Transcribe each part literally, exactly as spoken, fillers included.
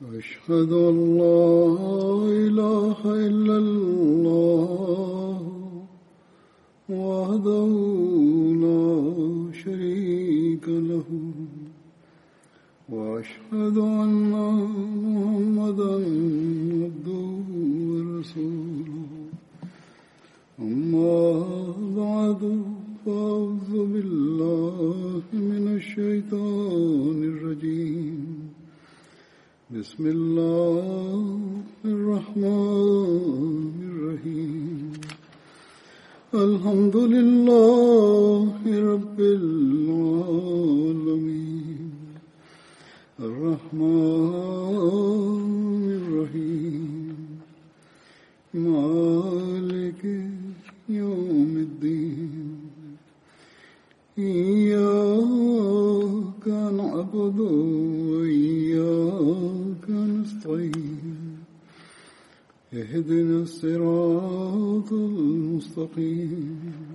أشهد أن لا إله إلا الله وحده لا شريك له وأشهد أن محمدا عبده ورسوله أما بعد فأعوذ بالله من الشيطان الرجيم بسم الله الرحمن الرحيم الحمد لله رب العالمين الرحمن الرحيم مالك يوم الدين إياك نعبد وإياك نستعين اهدنا الصراط المستقيم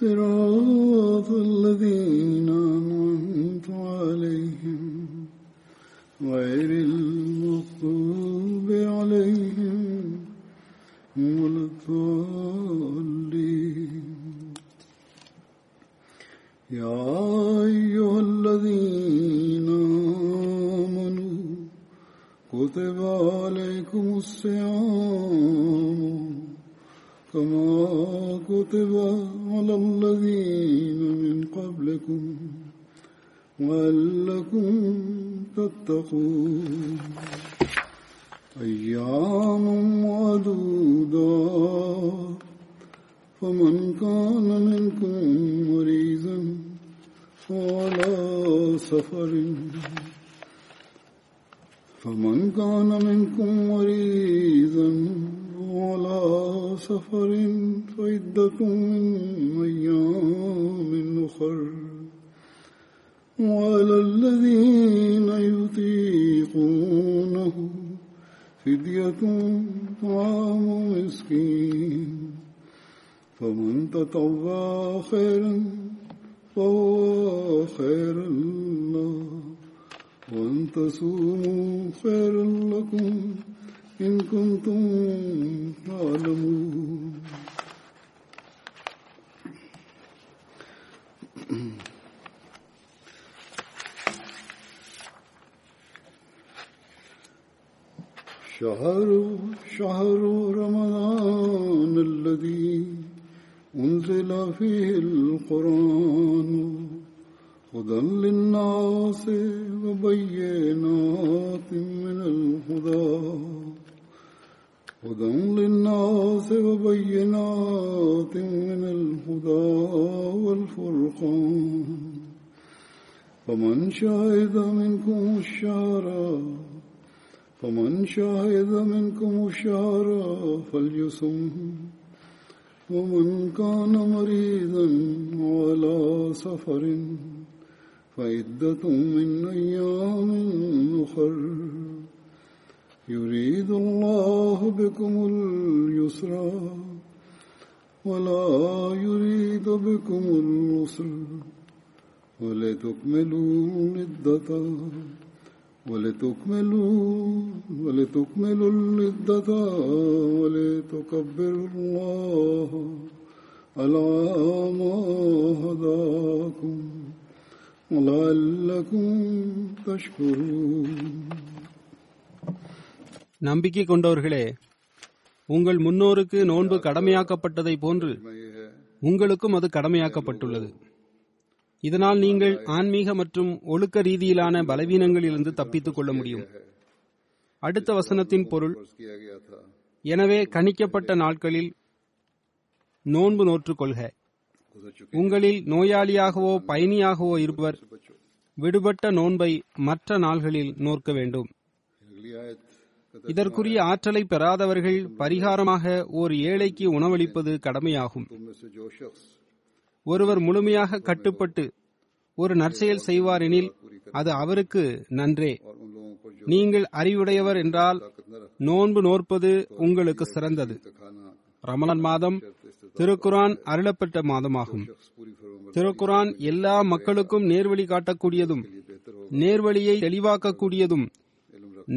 صراط الذين أنعمت عليهم غير المغضوب عليهم ولا الضالين يا أيها الذين آمنوا كتب عليكم الصيام كما كتب على الذين من قبلكم لعلكم تتقون أيام معدودات فمن كان منكم مريضا وعلى سفر فمن كان منكم مريضا وعلى سفر فعدة من أيام أخر وعلى الذين يطيقونه فدية طعام مسكين فمن تطوع خيرا فهو خيرا له وأن تصوموا خيرا لكم إن كنتم تعلمون شهر شهر رمضان الذي أنزل فيه القرآن هدى للناس وبينات من الهدى هدى للناس وبينات من الهدى والفرقان فمن شهد منكم الشهر فمن شهد منكم الشهر فليصم ومن كان مريضا وعلى سفر فعدة من أيام أخر يريد الله بكم اليسر ولا يريد بكم العسر ولتكملوا العدة ولتكملوا ولتكملوا العدة ولتكبروا الله على ما هداكم ولعلكم تشكرون. நம்பிக்கை கொண்டவர்களே, உங்கள் முன்னோருக்கு நோன்பு கடமையாக்கப்பட்டதை போன்று உங்களுக்கும் அது கடமையாக்கப்பட்டுள்ளது. இதனால் நீங்கள் ஆன்மீக மற்றும் ஒழுக்க ரீதியிலான பலவீனங்களிலிருந்து தப்பித்துக் கொள்ள முடியும். அடுத்த வசனத்தின் பொருள், எனவே கணிக்கப்பட்ட நாட்களில் நோன்பு நோற்றுக் கொள்க. உங்களில் நோயாளியாகவோ பயணியாகவோ இருப்பவர் விடுபட்ட நோன்பை மற்ற நாள்களில் நோற்க வேண்டும். இதற்குரிய ஆற்றலை பெறாதவர்கள் பரிகாரமாக ஓர் ஏழைக்கு உணவளிப்பது கடமையாகும். ஒருவர் முழுமையாக கட்டுப்பட்டு ஒரு நற்செயல் செய்வார் எனில் அது அவருக்கு நன்றே. நீங்கள் அறிவுடையவர் என்றால் நோன்பு நோற்பது உங்களுக்கு சிறந்தது. ரமலான் மாதம் திருக்குரான் அருளப்பட்ட மாதமாகும். திருக்குரான் எல்லா மக்களுக்கும் நேர்வழி காட்டக்கூடியதும் நேர்வழியை தெளிவாக்கக்கூடியதும்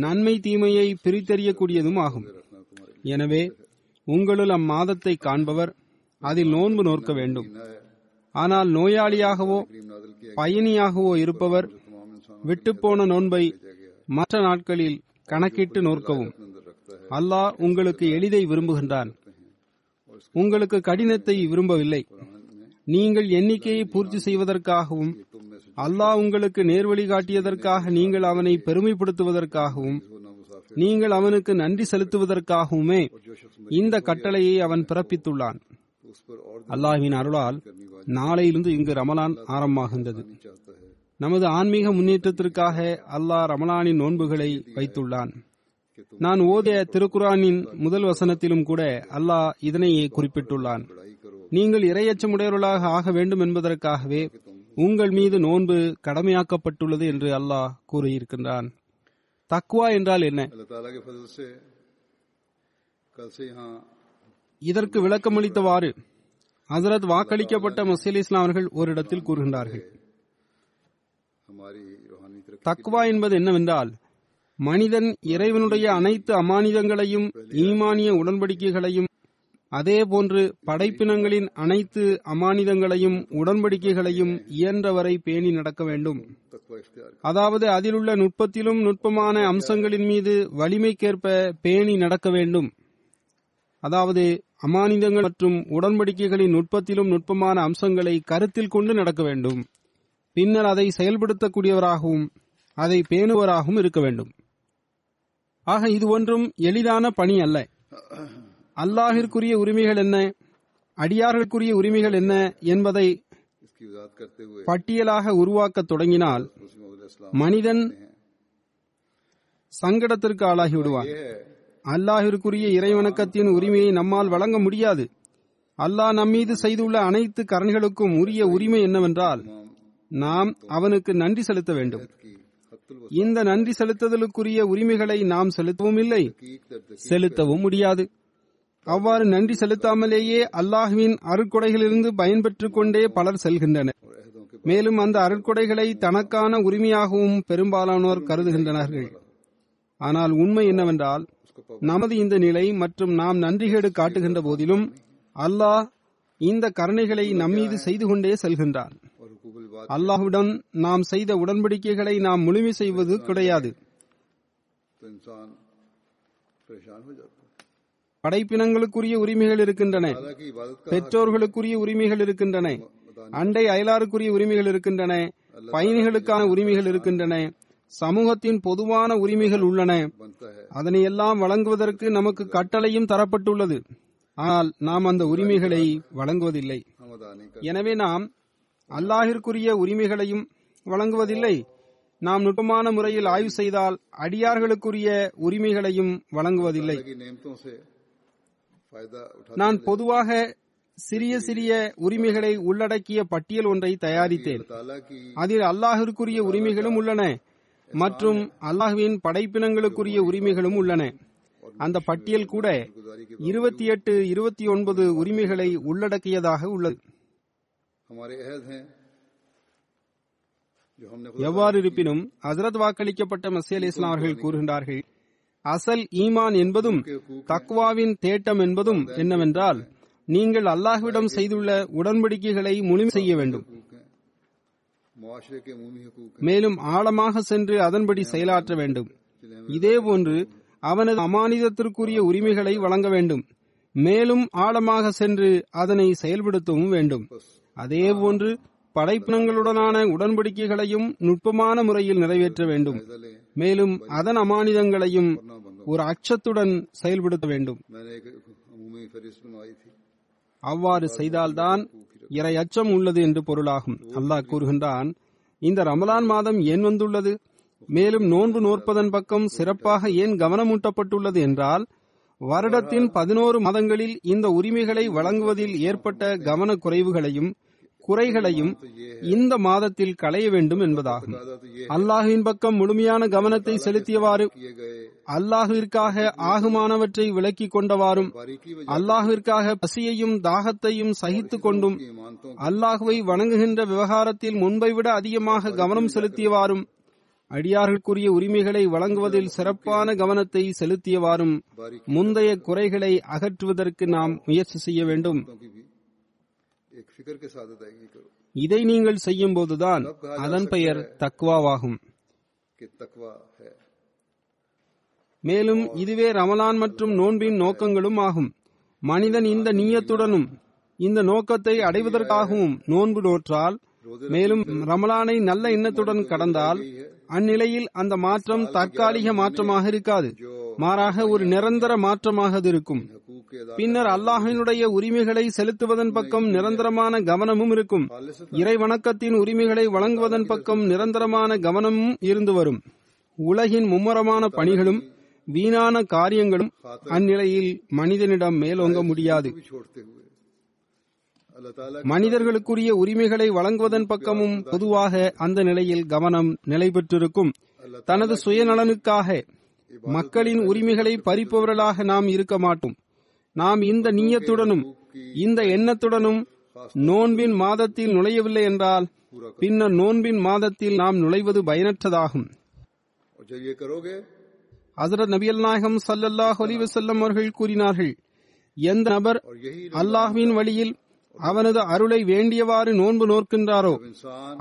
நன்மை தீமையை பிரித்தறியக்கூடியதும் ஆகும். எனவே உங்களுள் அம்மாதத்தை காண்பவர் அதில் நோன்பு நோற்க வேண்டும். ஆனால் நோயாளியாகவோ பயணியாகவோ இருப்பவர் விட்டுப்போன நோன்பை மற்ற நாட்களில் கணக்கிட்டு நோற்கவும். அல்லாஹ் உங்களுக்கு எளிதை விரும்புகின்றான், உங்களுக்கு கடினத்தை விரும்பவில்லை. நீங்கள் எண்ணிக்கையை பூர்த்தி செய்வதற்காகவும் அல்லாஹ் உங்களுக்கு நேர்வழி காட்டியதற்காக நீங்கள் அவனை பெருமைப்படுத்துவதற்காகவும் நீங்கள் அவனுக்கு நன்றி செலுத்துவதற்காகவுமே இந்த கட்டளையை அவன் பிறப்பித்துள்ளான். அல்லாஹ்வின் அருளால் நாளையிலிருந்து இங்கு ரமலான் ஆரம்பமாகின்றது. நமது ஆன்மீக முன்னேற்றத்திற்காக அல்லாஹ் ரமலானின் நோன்புகளை வைத்துள்ளான். நான் ஓதிய திருக்குரானின் முதல் வசனத்திலும் கூட அல்லாஹ் இதனையே குறிப்பிட்டுள்ளான். நீங்கள் இறையச்சமுடையவர்களாக ஆக வேண்டும் என்பதற்காகவே உங்கள் மீது நோன்பு கடமையாக்கப்பட்டுள்ளது என்று அல்லாஹ் கூறியிருக்கின்றான். தக்வா என்றால் என்ன? இதற்கு விளக்கமளித்தவாறு ஹசரத் வாக்களிக்கப்பட்ட மசீல் இஸ்லாம் அவர்கள் ஒரு இடத்தில் கூறுகின்றார்கள், தக்வா என்பது என்னவென்றால் மனிதன் இறைவனுடைய அனைத்து அமானிதங்களையும் ஈமானிய உடன்படிக்கைகளையும் அதே போன்று படைப்பினங்களின் அனைத்து அமானிதங்களையும் உடன்படிக்கைகளையும் இயன்றவரை பேணி நடக்க வேண்டும். அதாவது அதிலுள்ள நுட்பத்திலும் நுட்பமான அம்சங்களின் மீது வலிமைக்கேற்ப பேணி நடக்க வேண்டும். அதாவது அமானிதங்கள் மற்றும் உடன்படிக்கைகளின் நுட்பத்திலும் நுட்பமான அம்சங்களை கருத்தில் கொண்டு நடக்க வேண்டும். பின்னர் அதை செயல்படுத்தக்கூடியவராகவும் அதை பேணுவராகவும் இருக்க வேண்டும். ஆக இது ஒன்றும் எளிதான பணி அல்ல. அல்லாஹிற்குரிய உரிமைகள் என்ன, அடியார்களுக்குரிய உரிமைகள் என்ன என்பதை பட்டியலாக உருவாக்க தொடங்கினால் மனிதன் சங்கடத்திற்கு ஆளாகி விடுவான். அல்லாஹிற்குரிய இறைவணக்கத்தின் உரிமையை நம்மால் வழங்க முடியாது. அல்லாஹ் நம்மீது செய்துள்ள அனைத்து கரண்களுக்கும் உரிய உரிமை என்னவென்றால் நாம் அவனுக்கு நன்றி செலுத்த வேண்டும். இந்த நன்றி செலுத்துதலுக்குரிய உரிமைகளை நாம் செலுத்தவும் இல்லை, செலுத்தவும் முடியாது. அவ்வாறு நன்றி செலுத்தாமலேயே அல்லாஹ்வின் அருட்கொடைகளிலிருந்து பயன்பெற்றுக் கொண்டே பலர் செல்கின்றனர். மேலும் அந்த அருட்கொடைகளை தனக்கான உரிமையாகவும் பெரும்பாலானோர் கருதுகின்றனர். ஆனால் உண்மை என்னவென்றால் நமது இந்த நிலை மற்றும் நாம் நன்றிகேடு காட்டுகின்ற போதிலும் அல்லாஹ் இந்த கருணைகளை நம்மீது செய்து கொண்டே செல்கின்றான். அல்லாஹ்வுடன் நாம் செய்த உடன்படிக்கைகளை நாம் முழுமை செய்வது கிடையாது. படைப்பினங்களுக்குரிய உரிமைகள் இருக்கின்றன, பெற்றோர்களுக்குரிய உரிமைகள் இருக்கின்றன, அண்டை அயலாருக்குரிய உரிமைகள் இருக்கின்றன, பயணிகளுக்கான உரிமைகள் இருக்கின்றன, சமூகத்தின் பொதுவான உரிமைகள் உள்ளன. அதனையெல்லாம் வழங்குவதற்கு நமக்கு கட்டளையும் தரப்பட்டுள்ளது. ஆனால் நாம் அந்த உரிமைகளை வழங்குவதில்லை. எனவே நாம் அல்லாஹிற்குரிய உரிமைகளையும் வழங்குவதில்லை. நாம் நுட்பமான முறையில் ஆய்வு செய்தால் அடியார்களுக்குரிய உரிமைகளையும் வழங்குவதில்லை. நான் பொதுவாக சிறிய சிறிய உரிமைகளை உள்ளடக்கிய பட்டியல் ஒன்றை தயாரித்தேன். அதில் அல்லாஹிற்குரிய உரிமைகளும் உள்ளன மற்றும் அல்லாஹ்வின் படைப்பினங்களுக்குரிய உரிமைகளும் உள்ளன. அந்த பட்டியல் கூட இருபத்தி எட்டு இருபத்தி ஒன்பது உரிமைகளை உள்ளடக்கியதாக உள்ளது. எவ்வாறு இருப்பினும் ஹசரத் வாக்களிக்கப்பட்ட மஸீஹ் அலைஹிஸ்ஸலாம் அவர்கள் கூறுகின்றார்கள், அசல் ஈமான் என்பதும் தக்வாவின் தேட்டம் என்பதும் என்னவென்றால் நீங்கள் அல்லாஹ்விடம் செய்துள்ள உடன்படிக்கைகளை முழுமை செய்ய வேண்டும். மேலும் ஆழமாக சென்று அதன்படி செயலாற்ற வேண்டும். இதேபோன்று அவனது அமானிதத்திற்குரிய உரிமைகளை வழங்க வேண்டும். மேலும் ஆழமாக சென்று அதனை செயல்படுத்தவும் வேண்டும். அதேபோன்று படைப்பினங்களுடனான உடன்படிக்கைகளையும் நுட்பமான முறையில் நிறைவேற்ற வேண்டும். மேலும் அதன் அமானிதங்களையும் ஒரு அச்சத்துடன் செயல்படுத்த வேண்டும். அவ்வாறு செய்தால்தான் இறை அச்சம் உள்ளது என்று பொருளாகும். அல்லாஹ் கூறுகின்றான், இந்த ரமலான் மாதம் ஏன் வந்துள்ளது, மேலும் நோன்பு நோற்பதன் பக்கம் சிறப்பாக ஏன் கவனமூட்டப்பட்டுள்ளது என்றால், வருடத்தின் பதினோரு மாதங்களில் இந்த உரிமைகளை வழங்குவதில் ஏற்பட்ட கவனக்குறைவுகளையும் குறைகளையும் இந்த மாதத்தில் களைய வேண்டும் என்பதாகும். அல்லாஹ்வின் பக்கம் முழுமையான கவனத்தை செலுத்தியவாறு, அல்லாஹ்விற்காக ஆகுமானவற்றை விலக்கி கொண்டவாறும், அல்லாஹ்விற்காக பசியையும் தாகத்தையும் சகித்து கொண்டும், அல்லாஹ்வை வணங்குகின்ற விவகாரத்தில் முன்பை விட அதிகமாக கவனம் செலுத்தியவாறும், அடியார்களுக்குரிய உரிமைகளை வழங்குவதில் சிறப்பான கவனத்தை செலுத்தியவாறும் முந்தைய குறைகளை அகற்றுவதற்கு நாம் முயற்சி செய்ய வேண்டும். இதை நீங்கள் செய்யும் போதுதான் அதன் பெயர் தக்வாவாகும். மேலும் இதுவே ரமலான் மற்றும் நோன்பின் நோக்கங்களும் ஆகும். மனிதன் இந்த நீயத்துடனும் இந்த நோக்கத்தை அடைவதற்காகவும் நோன்பு நோற்றால், மேலும் ரமலானை நல்ல எண்ணத்துடன் கடந்தால், அந்நிலையில் அந்த மாற்றம் தற்காலிக மாற்றமாக இருக்காது, மாறாக ஒரு நிரந்தர மாற்றமாக இருக்கும். பின்னர் அல்லாஹினுடைய உரிமைகளை செலுத்துவதன் பக்கம் நிரந்தரமான கவனமும் இருக்கும். இறை வணக்கத்தின் உரிமைகளை வழங்குவதன் பக்கம் நிரந்தரமான கவனமும் இருந்து வரும். உலகின் மும்முரமான பணிகளும் வீணான காரியங்களும் அந்நிலையில் மனிதனிடம் மேலோங்க முடியாது. மனிதர்களுக்குரிய உரிமைகளை வழங்குவதன் பக்கமும் பொதுவாக அந்த நிலையில் கவனம் நிலை பெற்றிருக்கும். தனது சுயநலனுக்காக மக்களின் உரிமைகளை பறிப்பவர்களாக நாம் இருக்க மாட்டோம். நாம் இந்த நீயத்துடனும் இந்த எண்ணத்துடனும் நோன்பின் மாதத்தில் நுழையவில்லை என்றால் பின்னர் நோன்பின் மாதத்தில் நாம் நுழைவது பயனற்றதாகும். ஹசரத் நபியல் நாயகம் ஸல்லல்லாஹு அலைஹி வஸல்லம் அவர்கள் கூறினார்கள், எந்த நபர் அல்லாஹ்வின் வழியில் அவனது அருளை வேண்டியவாறு நோன்பு நோற்கின்றாரோ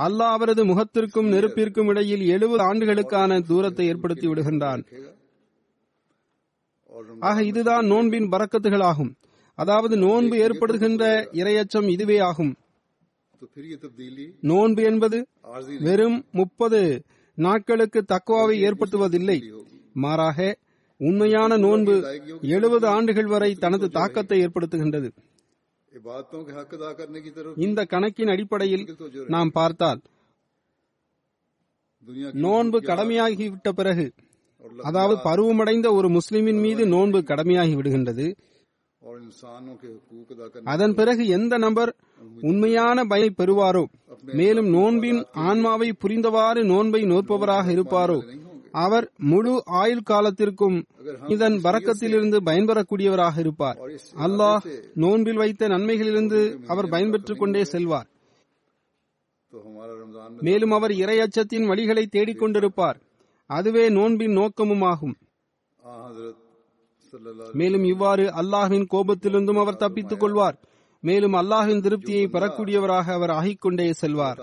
அல்லாஹ் அவரது முகத்திற்கும் நெருப்பிற்கும் இடையில் எழுபது ஆண்டுகளுக்கான தூரத்தை ஏற்படுத்தி விடுகின்றான். ஆக இதுதான் நோன்பின் பரக்கத்துகளாகும். அதாவது நோன்பு ஏற்படுகின்ற இரையச்சம் இதுவே ஆகும். நோன்பு என்பது வெறும் முப்பது நாட்களுக்கு தக்வாவை ஏற்படுத்துவதில்லை, மாறாக உண்மையான நோன்பு எழுபது ஆண்டுகள் வரை தனது தாக்கத்தை ஏற்படுத்துகின்றது. இந்த கணக்கின் அடிப்படையில் நாம் பார்த்தால் நோன்பு கடமையாகிவிட்ட பிறகு, அதாவது பருவமடைந்த ஒரு முஸ்லிமின் மீது நோன்பு கடமையாகி விடுகின்றது. அதன் பிறகு எந்த நபர் உண்மையான பயை பெறுவாரோ, மேலும் நோன்பின் ஆன்மாவை புரிந்தவாறு நோன்பை நோற்பவராக இருப்பாரோ, அவர் முழு ஆயுள் காலத்திற்கும் இதன் பரக்கத்திலிருந்து பயன்பெறக்கூடியவராக இருப்பார். அல்லாஹ் நோன்பில் வைத்த நன்மைகளிலிருந்து அவர் பயன்பெற்றுக் கொண்டே செல்வார். மேலும் அவர் இறையச்சத்தின் வழிகளை தேடிக்கொண்டிருப்பார். அதுவே நோன்பின் நோக்கமும் ஆகும். மேலும் இவ்வாறு அல்லாஹ்வின் கோபத்திலிருந்தும் அவர் தப்பித்துக் கொள்வார். மேலும் அல்லாஹ்வின் திருப்தியை பெறக்கூடியவராக அவர் ஆகிக்கொண்டே செல்வார்.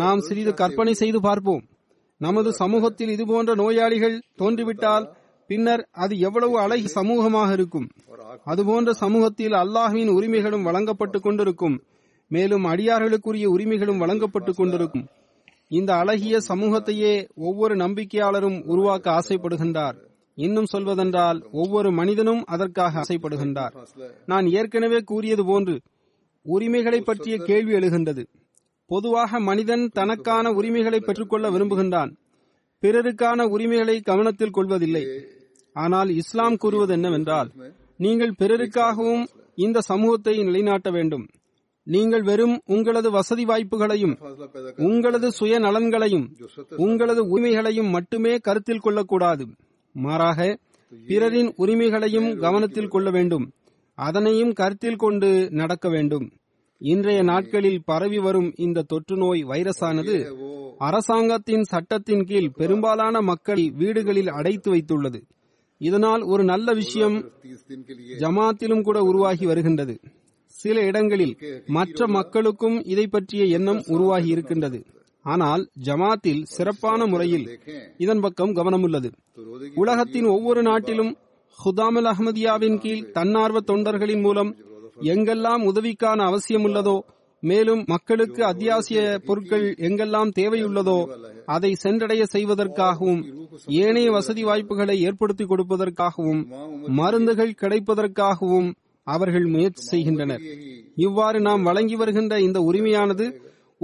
நாம் சிறிது கற்பனை செய்து பார்ப்போம். நமது சமூகத்தில் இதுபோன்ற நோயாளிகள் தோன்றிவிட்டால் பின்னர் அது எவ்வளவு அழகி சமூகமாக இருக்கும். அதுபோன்ற சமூகத்தில் அல்லாஹ்வின் உரிமைகளும் வழங்கப்பட்டுக் கொண்டிருக்கும், மேலும் அடியார்களுக்குரிய உரிமைகளும் வழங்கப்பட்டுக் கொண்டிருக்கும். இந்த அழகிய சமூகத்தையே ஒவ்வொரு நம்பிக்கையாளரும் உருவாக்க ஆசைப்படுகின்றார். இன்னும் சொல்வதென்றால் ஒவ்வொரு மனிதனும் அதற்காக ஆசைப்படுகின்றார். நான் ஏற்கனவே கூறியது போன்று உரிமைகளை பற்றிய கேள்வி எழுகின்றது. பொதுவாக மனிதன் தனக்கான உரிமைகளை பெற்றுக்கொள்ள விரும்புகின்றான், பிறருக்கான உரிமைகளை கவனத்தில் கொள்வதில்லை. ஆனால் இஸ்லாம் கூறுவது என்னவென்றால், நீங்கள் பிறருக்காகவும் இந்த சமூகத்தை நிலைநாட்ட வேண்டும். நீங்கள் வெறும் உங்களது வசதி வாய்ப்புகளையும் உங்களது சுய நலன்களையும் உங்களது உரிமைகளையும் மட்டுமே கருத்தில் கொள்ளக்கூடாது, மாறாக பிறரின் உரிமைகளையும் கவனத்தில் கொள்ள வேண்டும். அதனையும் கருத்தில் கொண்டு நடக்க வேண்டும். இன்றைய நாட்களில் பரவி வரும் இந்த தொற்று நோய் வைரஸானது அரசாங்கத்தின் சட்டத்தின் கீழ் பெரும்பாலான மக்களை வீடுகளில் அடைத்து வைத்துள்ளது. இதனால் ஒரு நல்ல விஷயம் ஜமாத்திலும் கூட உருவாகி வருகின்றது. சில இடங்களில் மற்ற மக்களுக்கும் இதை பற்றிய எண்ணம் உருவாகி இருக்கின்றது. ஆனால் ஜமாத்தில் சிறப்பான முறையில் இதன் பக்கம் கவனம் உள்ளது. உலகத்தின் ஒவ்வொரு நாட்டிலும் ஹுதாமல் அஹ்மதியாவின் கீழ் தன்னார்வ தொண்டர்களின் மூலம் எங்கெல்லாம் உதவிக்கான அவசியம் உள்ளதோ, மேலும் மக்களுக்கு அத்தியாவசிய பொருட்கள் எங்கெல்லாம் தேவையுள்ளதோ அதை சென்றடைய செய்வதற்காகவும், ஏனைய வசதி வாய்ப்புகளை ஏற்படுத்தி கொடுப்பதற்காகவும், மருந்துகள் கிடைப்பதற்காகவும் அவர்கள் முயற்சி செய்கின்றனர். இவ்வாறு நாம் வழங்கி வருகின்ற இந்த உரிமையானது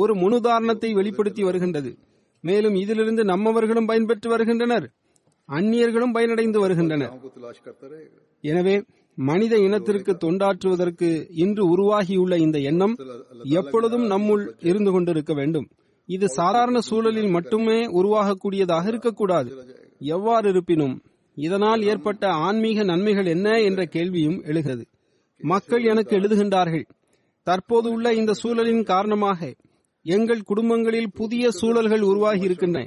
ஒரு முன்னுதாரணத்தை வெளிப்படுத்தி வருகின்றது. மேலும் இதிலிருந்து நம்மவர்களும் பயன்பெற்று வருகின்றனர், அந்நியர்களும் பயனடைந்து வருகின்றனர். எனவே மனித இனத்திற்கு தொண்டாற்றுவதற்கு இன்று உருவாகியுள்ள இந்த எண்ணம் எப்பொழுதும் நம்முள் இருந்து கொண்டிருக்க வேண்டும். இது சாதாரண சூழலில் மட்டுமே உருவாகக்கூடியதாக இருக்கக்கூடாது. எவ்வாறு இருப்பினும் இதனால் ஏற்பட்ட ஆன்மீக நன்மைகள் என்ன என்ற கேள்வியும் எழுகிறது. மக்கள் எனக்கு எழுதுகின்றார்கள், தற்போது உள்ள இந்த சூழலின் காரணமாக எங்கள் குடும்பங்களில் புதிய சூழல்கள் உருவாகி இருக்கின்றன.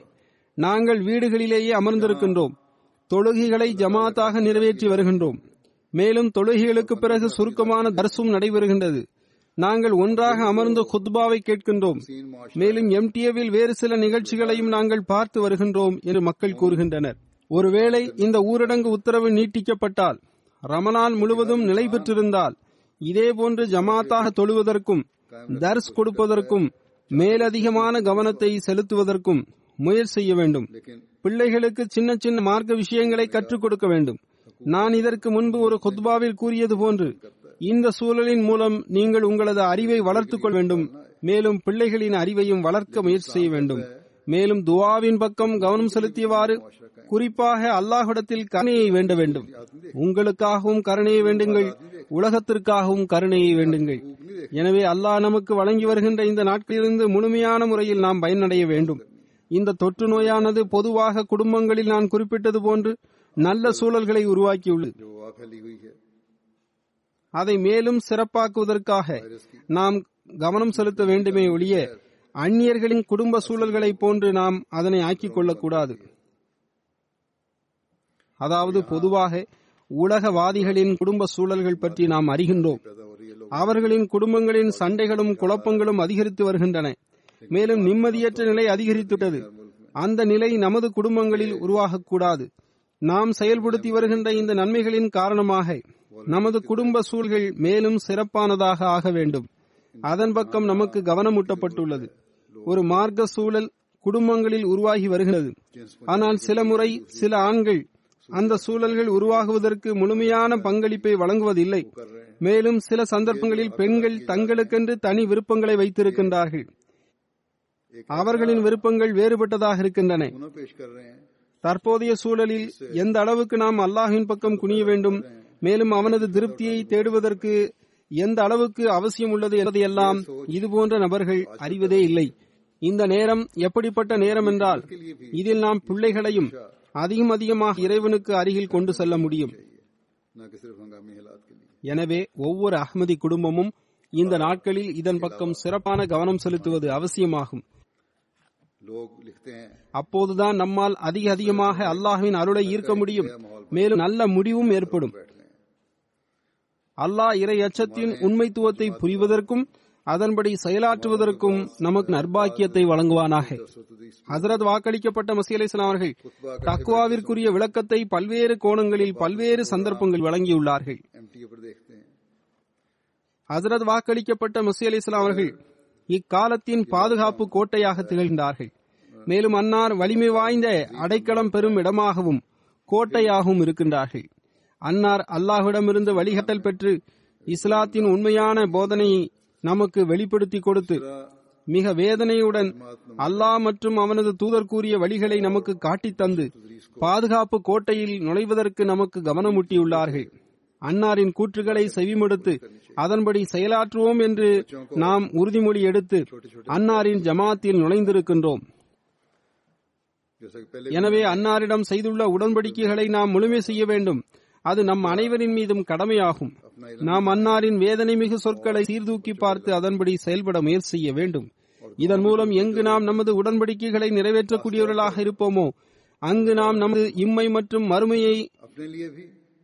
நாங்கள் வீடுகளிலேயே அமர்ந்திருக்கின்றோம். தொழுகைகளை ஜமாத்தாக நிறைவேற்றி வருகின்றோம். மேலும் தொழுகைகளுக்கு பிறகு சுருக்கமான தர்சும் நடைபெறுகின்றது. நாங்கள் ஒன்றாக அமர்ந்து குத்பாவை கேட்கின்றோம். மேலும் எம்டிஏவில் வேறு சில நிகழ்ச்சிகளையும் நாங்கள் பார்த்து வருகின்றோம் என்று மக்கள் கூறுகின்றனர். ஒருவேளை இந்த ஊரடங்கு உத்தரவு நீட்டிக்கப்பட்டால், ரமலான் முழுவதும் நிலை பெற்றிருந்தால், இதேபோன்று ஜமாத்தாக தொழுவதற்கும் தர்ஸ் கொடுப்பதற்கும் மேலதிகமான கவனத்தை செலுத்துவதற்கும் முயற்சி செய்ய வேண்டும். பிள்ளைகளுக்கு சின்ன சின்ன மார்க்க விஷயங்களை கற்றுக் கொடுக்க வேண்டும். நான் இதற்கு முன்பு ஒரு குத்பாவில் கூறியது போன்று, இந்த சூழலின் மூலம் நீங்கள் உங்களது அறிவை வளர்த்துக் கொள்ள வேண்டும். மேலும் பிள்ளைகளின் அறிவையும் வளர்க்க முயற்சி செய்ய வேண்டும். மேலும் துவாவின் பக்கம் கவனம் செலுத்தியவாறு குறிப்பாக அல்லாஹ்விடத்தில் கருணையை வேண்ட வேண்டும். உங்களுக்காகவும் கருணையை வேண்டுங்கள், உலகத்திற்காகவும் கருணையை வேண்டுங்கள். எனவே அல்லாஹ் நமக்கு வழங்கி வருகின்ற இந்த நாட்களிலிருந்து முழுமையான முறையில் நாம் பயனடைய வேண்டும். இந்த தொற்று நோயானது பொதுவாக குடும்பங்களில் நான் குறிப்பிட்டது போன்று நல்ல சூழல்களை உருவாக்கியுள்ளது. அதை மேலும் சிறப்பாக்குவதற்காக நாம் கவனம் செலுத்த வேண்டுமே ஒழிய அந்நியர்களின் குடும்ப சூழல்களை போன்று நாம் அதனை ஆக்கிக் கொள்ளக்கூடாது. அதாவது பொதுவாக உலகவாதிகளின் குடும்ப சூழல்கள் பற்றி நாம் அறிகின்றோம். அவர்களின் குடும்பங்களின் சண்டைகளும் குழப்பங்களும் அதிகரித்து வருகின்றன. மேலும் நிம்மதியற்ற நிலை அதிகரித்துவிட்டது. அந்த நிலை நமது குடும்பங்களில் உருவாகக்கூடாது. நாம் செயல்படுத்தி வருகின்ற இந்த நன்மைகளின் காரணமாக நமது குடும்ப சூழல்கள் மேலும் சிறப்பானதாக ஆக வேண்டும். அதன் பக்கம் நமக்கு கவனமூட்டப்பட்டுள்ளது. ஒரு மார்க்க சூழல் குடும்பங்களில் உருவாகி வருகிறது. ஆனால் சில முறை சில ஆண்கள் அந்த சூழல்கள் உருவாகுவதற்கு முழுமையான பங்களிப்பை வழங்குவதில்லை. மேலும் சில சந்தர்ப்பங்களில் பெண்கள் தங்களுக்கென்று தனி விருப்பங்களை வைத்திருக்கின்றார்கள். அவர்களின் விருப்பங்கள் வேறுபட்டதாக இருக்கின்றன. தற்போதைய சூழலில் எந்த அளவுக்கு நாம் அல்லாஹ்வின் பக்கம் குனிய வேண்டும், மேலும் அவனது திருப்தியை தேடுவதற்கு எந்த அளவுக்கு அவசியம் உள்ளது என்பதையெல்லாம் இதுபோன்ற நபர்கள் அறிவதே இல்லை. இந்த நேரம் எப்படிப்பட்ட நேரம் என்றால், இதில் நாம் பிள்ளைகளையும் அதிகம் அதிகமாக இறைவனுக்கு அருகில் கொண்டு செல்ல முடியும். எனவே ஒவ்வொரு அஹ்மதி குடும்பமும் இந்த நாட்களில் இதன் பக்கம் சிறப்பான கவனம் செலுத்துவது அவசியமாகும். அப்போதுதான் நம்மால் அதிக அதிகமாக அல்லாஹ்வின் அருளை ஈர்க்க முடியும். மேலும் நல்ல முடிவும் ஏற்படும். அல்லாஹ் இறை அச்சத்தின் உண்மைத்துவத்தை புரிவதற்கும் அதன்படி செயலாற்றுவதற்கும் நமக்கு நற்பாக்கியத்தை வழங்குவானாக. ஹஜ்ரத் வாக்களிக்கப்பட்ட மஸீஹ் அலைஹிஸ்ஸலாம் அவர்கள் தக்வாவிற்குரிய விளக்கத்தை பல்வேறு கோணங்களில் பல்வேறு சந்தர்ப்பங்கள் வழங்கியுள்ளார்கள். ஹஜ்ரத் வாக்களிக்கப்பட்ட மஸீஹ் அலைஹிஸ்ஸலாம் அவர்கள் இக்காலத்தின் பாதுகாப்பு கோட்டையாக திகழ்கின்றார்கள். மேலும் அன்னார் வலிமை வாய்ந்த அடைக்கலம் பெறும் இடமாகவும் கோட்டையாகவும் இருக்கின்றார்கள். அன்னார் அல்லாஹ்விடமிருந்து வழிகாட்டல் பெற்று இஸ்லாத்தின் உண்மையான போதனையை நமக்கு வெளிப்படுத்தி கொடுத்து மிக வேதனையுடன் அல்லாஹ் மற்றும் அவனது தூதர் கூறிய வழிகளை நமக்கு காட்டி தந்து பாதுகாப்பு கோட்டையில் நுழைவதற்கு நமக்கு கவனமூட்டியுள்ளார்கள். அன்னாரின் கூற்றுகளை செவிமடுத்து அதன்படி செயலாற்றுவோம் என்று நாம் உறுதிமொழி எடுத்து அன்னாரின் ஜமாத்தில் நுழைந்திருக்கின்றோம். எனவே அன்னாரிடம் செய்துள்ள உடன்படிக்கைகளை நாம் முழுமை செய்ய வேண்டும். அது நம் அனைவரின் மீதும் கடமையாகும். நாம் அன்னாரின் வேதனை மிகு சொற்களை சீர்தூக்கி பார்த்து அதன்படி செயல்பட முயற்சி செய்ய வேண்டும். இதன் மூலம் எங்கு நாம் நமது உடன்படிக்கைகளை நிறைவேற்றக்கூடியவர்களாக இருப்போமோ அங்கு நாம் நமது இம்மை மற்றும் மறுமையை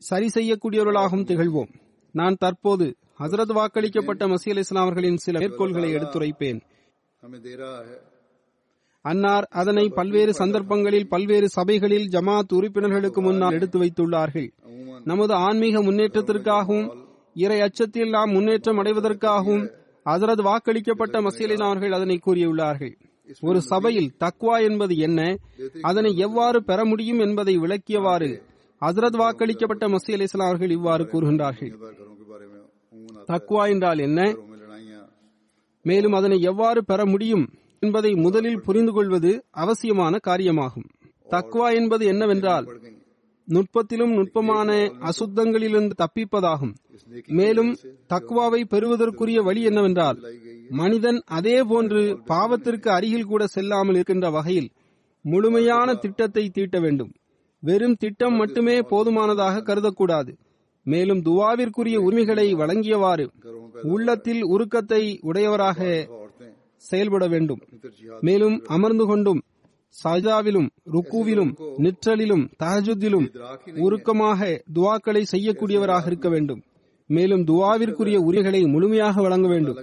சரி செய்யக்கூடியவர்களாகவும் திகழ்வோம். நான் தற்போது ஹஜ்ரத் வாக்களிக்கப்பட்ட மஸீஹ் அலைஹிஸ்ஸலாம் அவர்களின் சில மேற்கோள்களை எடுத்துரைப்பேன். அன்னார் அதனை பல்வேறு சந்தர்ப்பங்களில் பல்வேறு சபைகளில் ஜமாத் உறுப்பினர்களுக்கு முன்னால் எடுத்து வைத்துள்ளார்கள். நமது ஆன்மீக முன்னேற்றத்திற்காகவும் இறை அச்சத்தில் நாம் முன்னேற்றம் அடைவதற்காகவும் ஹஜ்ரத் வாக்களிக்கப்பட்ட மஸீஹ் அலைஹிஸ்ஸலாம் அவர்கள் அதனை கூறியுள்ளார்கள். ஒரு சபையில் தக்வா என்பது என்ன, அதனை எவ்வாறு பெற முடியும் என்பதை விளக்கியவாறு ஹஜ்ரத் வாக்களிக்கப்பட்ட மஸீஹ் அலைஹிஸ்ஸலாம் அவர்கள் இவ்வாறு கூறுகின்றார்கள். தக்வா என்றால் என்ன, மேலும் அதனை எவ்வாறு பெற முடியும் என்பதை முதலில் புரிந்து கொள்வது அவசியமான காரியமாகும். தக்வா என்பது என்னவென்றால் நுட்பத்திலும் நுட்பமான அசுத்தங்களிலிருந்து தப்பிப்பதாகும். மேலும் தக்வாவை பெறுவதற்குரிய வழி என்னவென்றால், மனிதன் அதே போன்று பாவத்திற்கு அருகில் கூட செல்லாமல் இருக்கின்ற வகையில் முழுமையான திட்டத்தை தீட்ட வேண்டும். வெறும் திட்டம் மட்டுமே போதுமானதாக கருதக்கூடாது. மேலும் துவாவிற்குரிய உரிமைகளை வழங்கியவாறு உள்ளத்தில் உருக்கத்தை உடையவராக செயல்பட வேண்டும். மேலும் அமர்ந்து கொண்டும் சஜாவிலும் ருக்குவிலும் நிற்றலிலும் தஹஜுதிலும் உருக்கமாக துவாக்களை செய்யக்கூடியவராக இருக்க வேண்டும். மேலும் துவாவிற்குரிய உரிமைகளை முழுமையாக வழங்க வேண்டும்.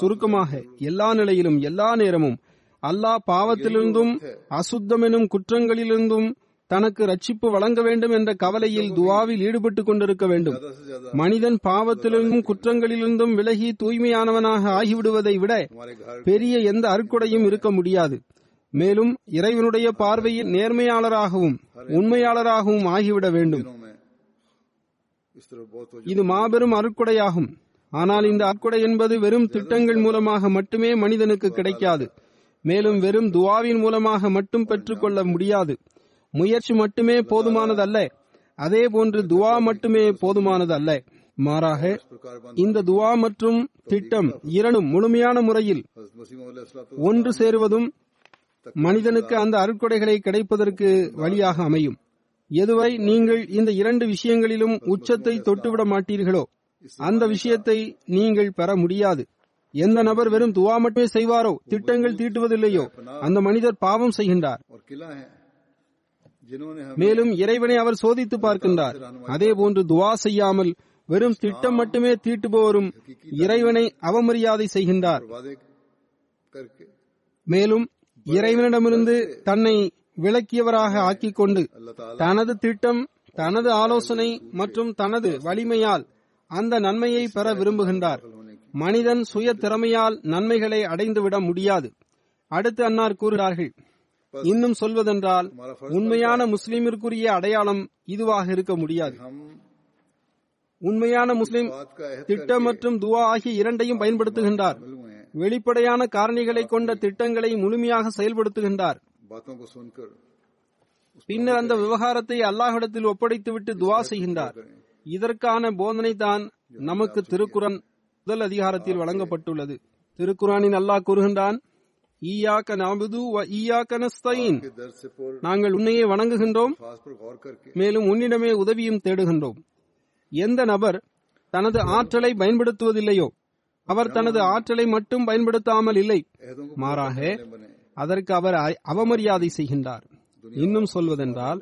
சுருக்கமாக எல்லா நிலையிலும் எல்லா நேரமும் அல்லாஹ் பாவத்திலிருந்தும் அசுத்தம் எனும் குற்றங்களிலிருந்தும் தனக்கு ரட்சிப்பு வழங்க வேண்டும் என்ற கவலையில் துவாவில் ஈடுபட்டுக் கொண்டிருக்க வேண்டும். மனிதன் பாவத்திலிருந்தும் குற்றங்களிலிருந்தும் விலகி தூய்மையானவனாக ஆகிவிடுவதை விட பெரிய எந்த அருட்கொடையும் இருக்க முடியாது. மேலும் இறைவனுடைய பார்வையில் நேர்மையாளராகவும் உண்மையாளராகவும் ஆகிவிட வேண்டும். இது மாபெரும் அருட்கொடையாகும். ஆனால் இந்த அருட்கொடை என்பது வெறும் திட்டங்கள் மூலமாக மட்டுமே மனிதனுக்கு கிடைக்காது. மேலும் வெறும் துவாவின் மூலமாக மட்டும் பெற்றுக்கொள்ள முடியாது. முயற்சி மட்டுமே போதுமானதல்ல. அதே போன்று துவா மட்டுமே போதுமானதல்ல. மாறாக இந்த துவா மற்றும் திட்டம் இரண்டும் முழுமையான முறையில் ஒன்று சேருவதும் மனிதனுக்கு அந்த அருட்கொடைகளை கிடைப்பதற்கு வழியாக அமையும். எதுவரை நீங்கள் இந்த இரண்டு விஷயங்களிலும் உச்சத்தை தொட்டுவிட மாட்டீர்களோ அந்த விஷயத்தை நீங்கள் பெற முடியாது. எந்த நபர் வெறும் துவா மட்டுமே செய்வாரோ, திட்டங்கள் தீட்டுவதில்லையோ, அந்த மனிதர் பாவம் செய்கின்றார். மேலும் இறைவனை அவர் சோதித்து பார்க்கின்றார். அதே போன்று துவா செய்யாமல் வெறும் திட்டம் மட்டுமே தீட்டுபவரும் இறைவனை அவமரியாதை செய்கின்றார். மேலும் இறைவனிடமிருந்து தன்னை விளக்கியவராக ஆக்கிக் கொண்டு தனது திட்டம், தனது ஆலோசனை மற்றும் தனது வலிமையால் அந்த நன்மையை பெற விரும்புகின்றார். மனிதன் சுய திறமையால் நன்மைகளை அடைந்துவிட முடியாது. அடுத்து அன்னார் கூறுகிறார்கள், இன்னும் சொல்வதென்றால் உண்மையான முஸ்லிமிற்குரிய அடையாளம் இதுவாக இருக்க முடியாது. உண்மையான முஸ்லிம் திட்டம் மற்றும் துவா ஆகிய இரண்டையும் பயன்படுத்துகின்றார். வெளிப்படையான காரணிகளை கொண்ட திட்டங்களை முழுமையாக செயல்படுத்துகின்றார். பின்னர் அந்த விவகாரத்தை அல்லாஹ்விடத்தில் ஒப்படைத்துவிட்டு துவா செய்கின்றார். இதற்கான போதனை தான் நமக்கு திருக்குரான் முதல் அதிகாரத்தில் வழங்கப்பட்டுள்ளது. திருக்குரானின் அல்லாஹ் கூறுகின்றான், ஈயாக்க நஅபுது வ ஈயாக்க நஸ்தயீன், நாங்கள் உன்னையே வணங்குகின்றோம், மேலும் உன்னிடமே உதவியும் தேடுகின்றோம். எந்த நபர் தனது ஆற்றலை பயன்படுத்துவதில்லையோ அவர் தனது ஆற்றலை மட்டும் பயன்படுத்தாமல் இல்லை, மாறாக அதற்கு அவர் அவமரியாதை செய்கின்றார். இன்னும் சொல்வதென்றால்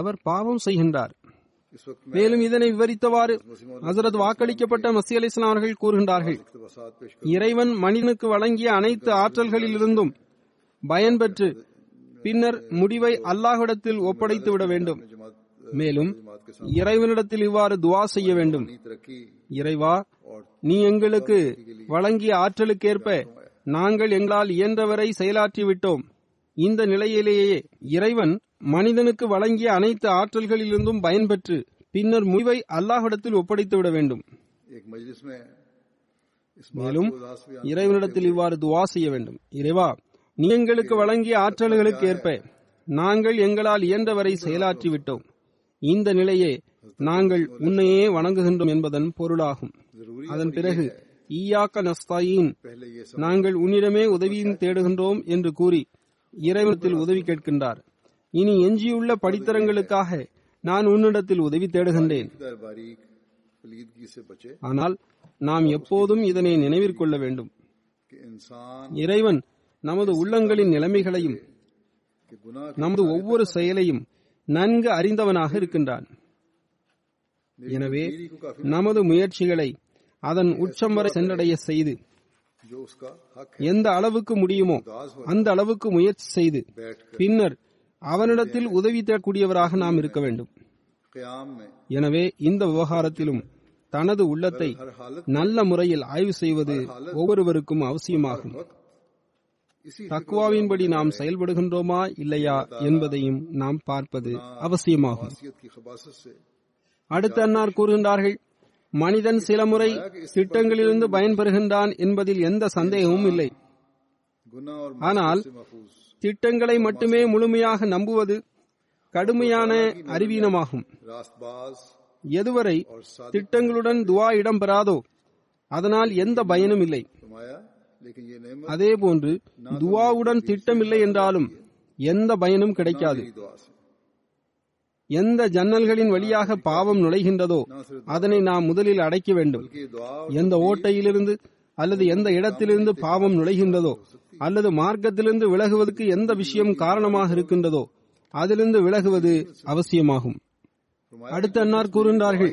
அவர் பாவம் செய்கின்றார். மேலும் இதனை விவரித்தவாறு ஹசரத் வாக்களிக்கப்பட்ட மசீஹ் அலைஹிஸ்ஸலாம் அவர்கள் கூறுகின்றார்கள், இறைவன் மனிதனுக்கு வழங்கிய அனைத்து ஆற்றல்களிலிருந்தும் பயன்பெற்று பின்னர் முடிவை அல்லாஹ்விடத்தில் ஒப்படைத்து விட வேண்டும். மேலும் இறைவனிடத்தில் இவ்வாறு துவா செய்ய வேண்டும், இறைவா, நீ எங்களுக்கு வழங்கிய ஆற்றலுக்கேற்ப நாங்கள் எங்களால் இயன்றவரை செயலாற்றிவிட்டோம். இந்த நிலையிலேயே இறைவன் மனிதனுக்கு வழங்கிய அனைத்து ஆற்றல்களிலிருந்தும் பயன்பெற்று பின்னர் முடிவை அல்லாஹ்விடத்தில் ஒப்படைத்துவிட வேண்டும். மேலும் இறைவனிடத்தில் இவ்வாறு துவா செய்ய வேண்டும், இறைவா, நீ எங்களுக்கு வழங்கிய ஆற்றல்களுக்கு ஏற்ப நாங்கள் எங்களால் இயன்றவரை செயலாற்றிவிட்டோம். இந்த நிலையே நாங்கள் உன்னையே வணங்குகின்றோம் என்பதன் பொருளாகும். அதன் பிறகு ஈயாக்க நஸ்தாயின், நாங்கள் உன்னிடமே உதவியும் தேடுகின்றோம் என்று கூறி இறைவனத்தில் உதவி கேட்கின்றார். இனி எஞ்சியுள்ள படித்தரங்களுக்காக நான் உன்னிடத்தில் உதவி தேடுகின்றேன். ஆனால் நாம் எப்போதும் இதனை நினைவிற்கொள்ள வேண்டும், இறைவன் நமது உள்ளங்களின் நிலைமைகளையும் நமது ஒவ்வொரு செயலையும் நன்கு அறிந்தவனாக இருக்கின்றான். எனவே நமது முயற்சிகளை அதன் உச்சம் வரை சென்றடைய செய்து எந்த அளவுக்கு முடியுமோ அந்த அளவுக்கு முயற்சி செய்து பின்னர் அவனிடத்தில் உதவி தேடக்கூடியவராக நாம் இருக்க வேண்டும். எனவே இந்த விவகாரத்திலும் தனது உள்ளத்தை நல்ல முறையில் ஆய்வு செய்வது ஒவ்வொருவருக்கும் அவசியமாகும். தக்வாவின்படி நாம் செயல்படுகின்றோமா இல்லையா என்பதையும் நாம் பார்ப்பது அவசியமாகும். அடுத்த அன்னார் கூறுகின்றார்கள், மனிதன் சில முறை திட்டங்களிலிருந்து பயன்பெறுகின்றான் என்பதில் எந்த சந்தேகமும் இல்லை. ஆனால் திட்டங்களை மட்டுமே முழுமையாக நம்புவது கடுமையான அறிவீனமாகும். எதுவரை திட்டங்களுடன் துவா இடம்பெறாதோ அதனால் எந்த பயனும் இல்லை. அதே போன்று துவாவுடன் திட்டம் இல்லை என்றாலும் எந்த பயனும் கிடைக்காது. எந்த ஜன்னல்களின் வழியாக பாவம் நுழைகின்றதோ அதனை நாம் முதலில் அடைக்க வேண்டும். எந்த ஓட்டையிலிருந்து அல்லது எந்த இடத்திலிருந்து பாவம் நுழைகின்றதோ அல்லது மார்க்கத்திலிருந்து விலகுவதற்கு எந்த விஷயம் காரணமாக இருக்கின்றதோ அதிலிருந்து விலகுவது அவசியமாகும். அடுத்த அன்னார் கூறுகின்றார்கள்,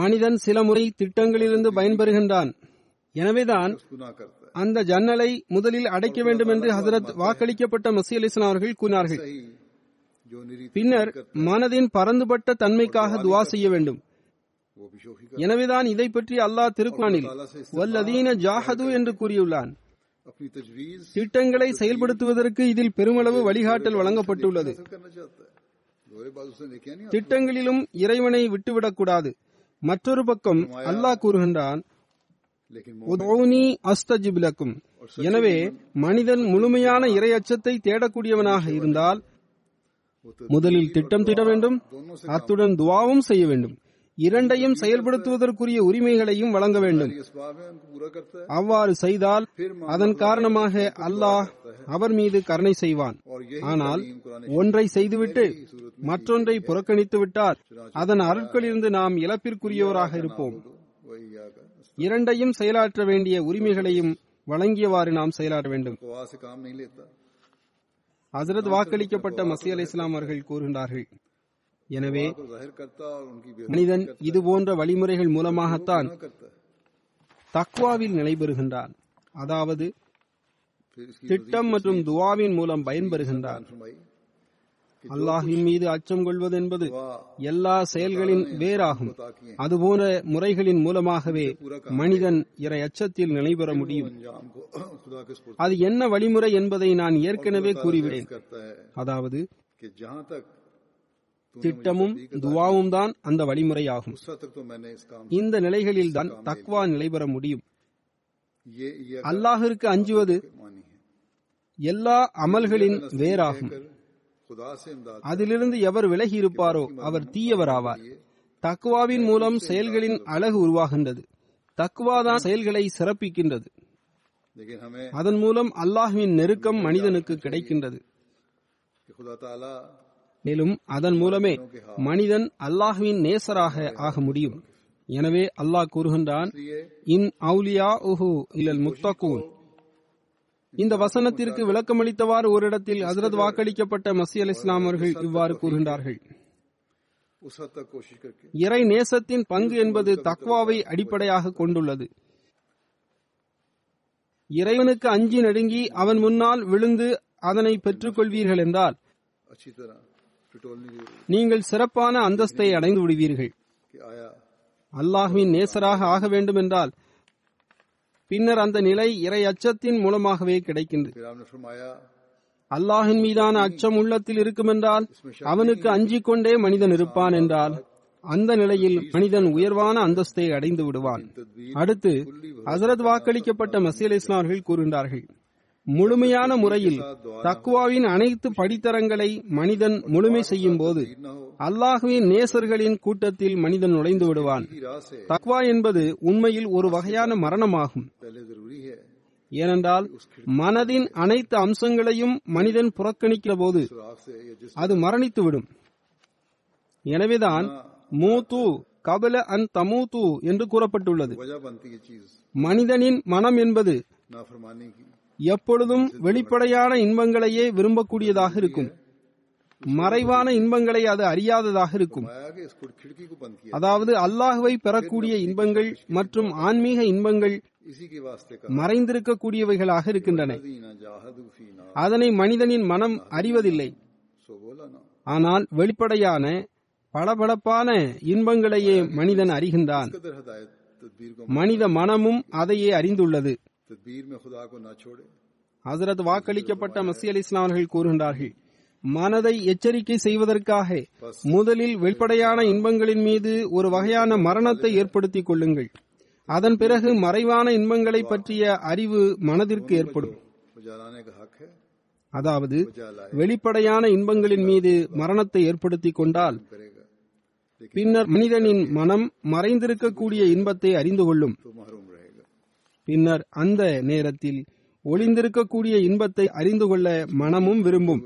மனிதன் சில முறை திட்டங்களிலிருந்து பயன்பெறுகின்றான், எனவேதான் அந்த ஜன்னலை முதலில் அடைக்க வேண்டும் என்று ஹசரத் வாக்களிக்கப்பட்ட மசீஹ் அலைஹிஸ்ஸலாம் அவர்கள் கூறினார்கள். பின்னர் மனதின் பரந்துபட்ட தன்மைக்காக துவா செய்ய வேண்டும். எனவேதான் இதை பற்றி அல்லாஹ் திருக்குர்ஆனில் வல்லதீன ஜாஹது என்று கூறியுள்ளான். திட்டங்களை செயல்படுத்துவதற்கு இதில் பெருமளவு வழிகாட்டல் வழங்கப்பட்டுள்ளது. திட்டங்களிலும் இறைவனை விட்டுவிடக் கூடாது. மற்றொரு பக்கம் அல்லாஹ் கூறுகின்றான், அஸ்தஜிப் லக்கும். எனவே மனிதன் முழுமையான இறையச்சத்தை தேடக்கூடியவனாக இருந்தால் முதலில் திட்டம் தீட்ட வேண்டும், அத்துடன் துவாவும் செய்ய வேண்டும். இரண்டையும் செயல்படுத்துவதற்குரிய உரிமைகளையும் வழங்க வேண்டும். அவ்வாறு செய்தால் அதன் காரணமாக அல்லாஹ் அவர் மீது கருணை செய்வான். ஆனால் ஒன்றை செய்துவிட்டு மற்றொன்றை புறக்கணித்து விட்டால் அதன் அருட்களிலிருந்து நாம் இழப்பிற்குரியவராக இருப்போம். இரண்டையும் செயலாற்ற வேண்டிய உரிமைகளையும் வழங்கியவாறு நாம் செயலாற்ற வேண்டும். ஹஜ்ரத் வாக்களிக்கப்பட்ட மசீஹ் அலைஹிஸ்ஸலாம் அவர்கள் கூறுகின்றார்கள், எனவே மனிதன் இதுபோன்ற வழிமுறைகள் மூலமாகத்தான் தக்வாவில் நிலைபெறுகின்றான், அதாவது திட்டம் மற்றும் துவாவின் மூலம் பயன்பெறுகின்றான். அல்லாஹ்வின் மீது அச்சம் கொள்வது என்பது எல்லா செயல்களின் வேறாகும். அதுபோன்ற முறைகளின் மூலமாகவே மனிதன் இறை அச்சத்தில் நிலைபெற முடியும். அது என்ன வழிமுறை என்பதை நான் ஏற்கனவே கூறிவிட்டேன். அதாவது திட்டமும் துவாவும் தான் அந்த வழிமுறையாகும். இந்த நிலைகளில் தான் தக்வா நிலைபெற முடியும். அல்லாஹிற்கு அஞ்சுவது எல்லா அமல்களின் வேறாகும். அதிலிருந்து எவர் விலகி இருப்பாரோ அவர் தீயவராவார். தக்வாவின் மூலம் செயல்களின் அழகு உருவாகின்றது. தக்வாதான் செயல்களை சிறப்பிக்கின்றது. அதன் மூலம் அல்லாஹ்வின் நெருக்கம் மனிதனுக்கு கிடைக்கின்றது. மேலும் அதன் மூலமே மனிதன் அல்லாஹ்வின் நேசராக ஆக முடியும். எனவே அல்லாஹ் கூறுகின்றான், இன் அவுலியா உஹு இல்லல் முத்தகூன். இந்த வசனத்திற்கு விளக்கமளித்தவாறு ஓரிடத்தில் ஹஜ்ரத் வாக்களிக்கப்பட்ட மசீஹ் அலைஹிஸ்ஸலாம் அவர்கள் இவ்வாறு கூறுகின்றார்கள், இறை நேசத்தின் பங்கு என்பது தக்வாவை அடிப்படையாக கொண்டுள்ளது. இறைவனுக்கு அஞ்சி நடுங்கி அவன் முன்னால் விழுந்து அதனை பெற்றுக் கொள்வீர்கள் என்றால் நீங்கள் சிறப்பான அந்தஸ்தை அடைந்து விடுவீர்கள். அல்லாஹ்வின் நேசராக ஆக வேண்டும் என்றால் பின்னர் அந்த நிலை இறை அச்சத்தின் மூலமாகவே கிடைக்கின்றது. அல்லாஹின் மீதான அச்சம் உள்ளத்தில் இருக்குமென்றால் அவனுக்கு அஞ்சிக் கொண்டே மனிதன் இருப்பான் என்றால் அந்த நிலையில் மனிதன் உயர்வான அந்தஸ்தை அடைந்து விடுவான். அடுத்து ஹஜ்ரத் வாக்களிக்கப்பட்ட மசீஹ் அலைஹிஸ்ஸலாம் அவர்கள் கூறுகின்றார்கள், முழுமையான முறையில் தக்வாவின் அனைத்து படித்தரங்களை மனிதன் முழுமை செய்யும் போது அல்லாஹ்வின் நேசர்களின் கூட்டத்தில் மனிதன் நுழைந்து விடுவான். தக்வா என்பது உண்மையில் ஒரு வகையான மரணமாகும். ஏனென்றால் மனதின் அனைத்து அம்சங்களையும் மனிதன் புறக்கணிக்கிற போது அது மரணித்துவிடும். எனவேதான் மூத்து கபல அன் தமூத்து என்று கூறப்பட்டுள்ளது. மனிதனின் மனம் என்பது எப்பொழுதும் வெளிப்படையான இன்பங்களையே விரும்பக்கூடியதாக இருக்கும். மறைவான இன்பங்களை அது அறியாததாக இருக்கும். அதாவது அல்லாஹ்வை பெறக்கூடிய இன்பங்கள் மற்றும் ஆன்மீக இன்பங்கள் மறைந்திருக்கக்கூடியவைகளாக இருக்கின்றன. அதனை மனிதனின் மனம் அறிவதில்லை. ஆனால் வெளிப்படையான பளபளப்பான இன்பங்களையே மனிதன் அறிகின்றான். மனித மனமும் அதையே அறிந்துள்ளது. ஹஜ்ரத் வாக்களிக்கப்பட்ட மசீஹ் அலைஹிஸ்ஸலாம் அவர்கள் கூறுகின்றார்கள், மனதை எச்சரிக்கை செய்வதற்காக முதலில் வெளிப்படையான இன்பங்களின் மீது ஒரு வகையான மரணத்தை ஏற்படுத்திக் கொள்ளுங்கள். அதன் பிறகு மறைவான இன்பங்களை பற்றிய அறிவு மனதிற்கு ஏற்படும். அதாவது வெளிப்படையான இன்பங்களின் மீது மரணத்தை ஏற்படுத்திக் கொண்டால் பின்னர் மனிதனின் மனம் மறைந்திருக்கக்கூடிய இன்பத்தை அறிந்து கொள்ளும். பின்னர் அந்த நேரத்தில் ஒளிந்திருக்கக்கூடிய இன்பத்தை அறிந்து கொள்ள மனமும் விரும்பும்.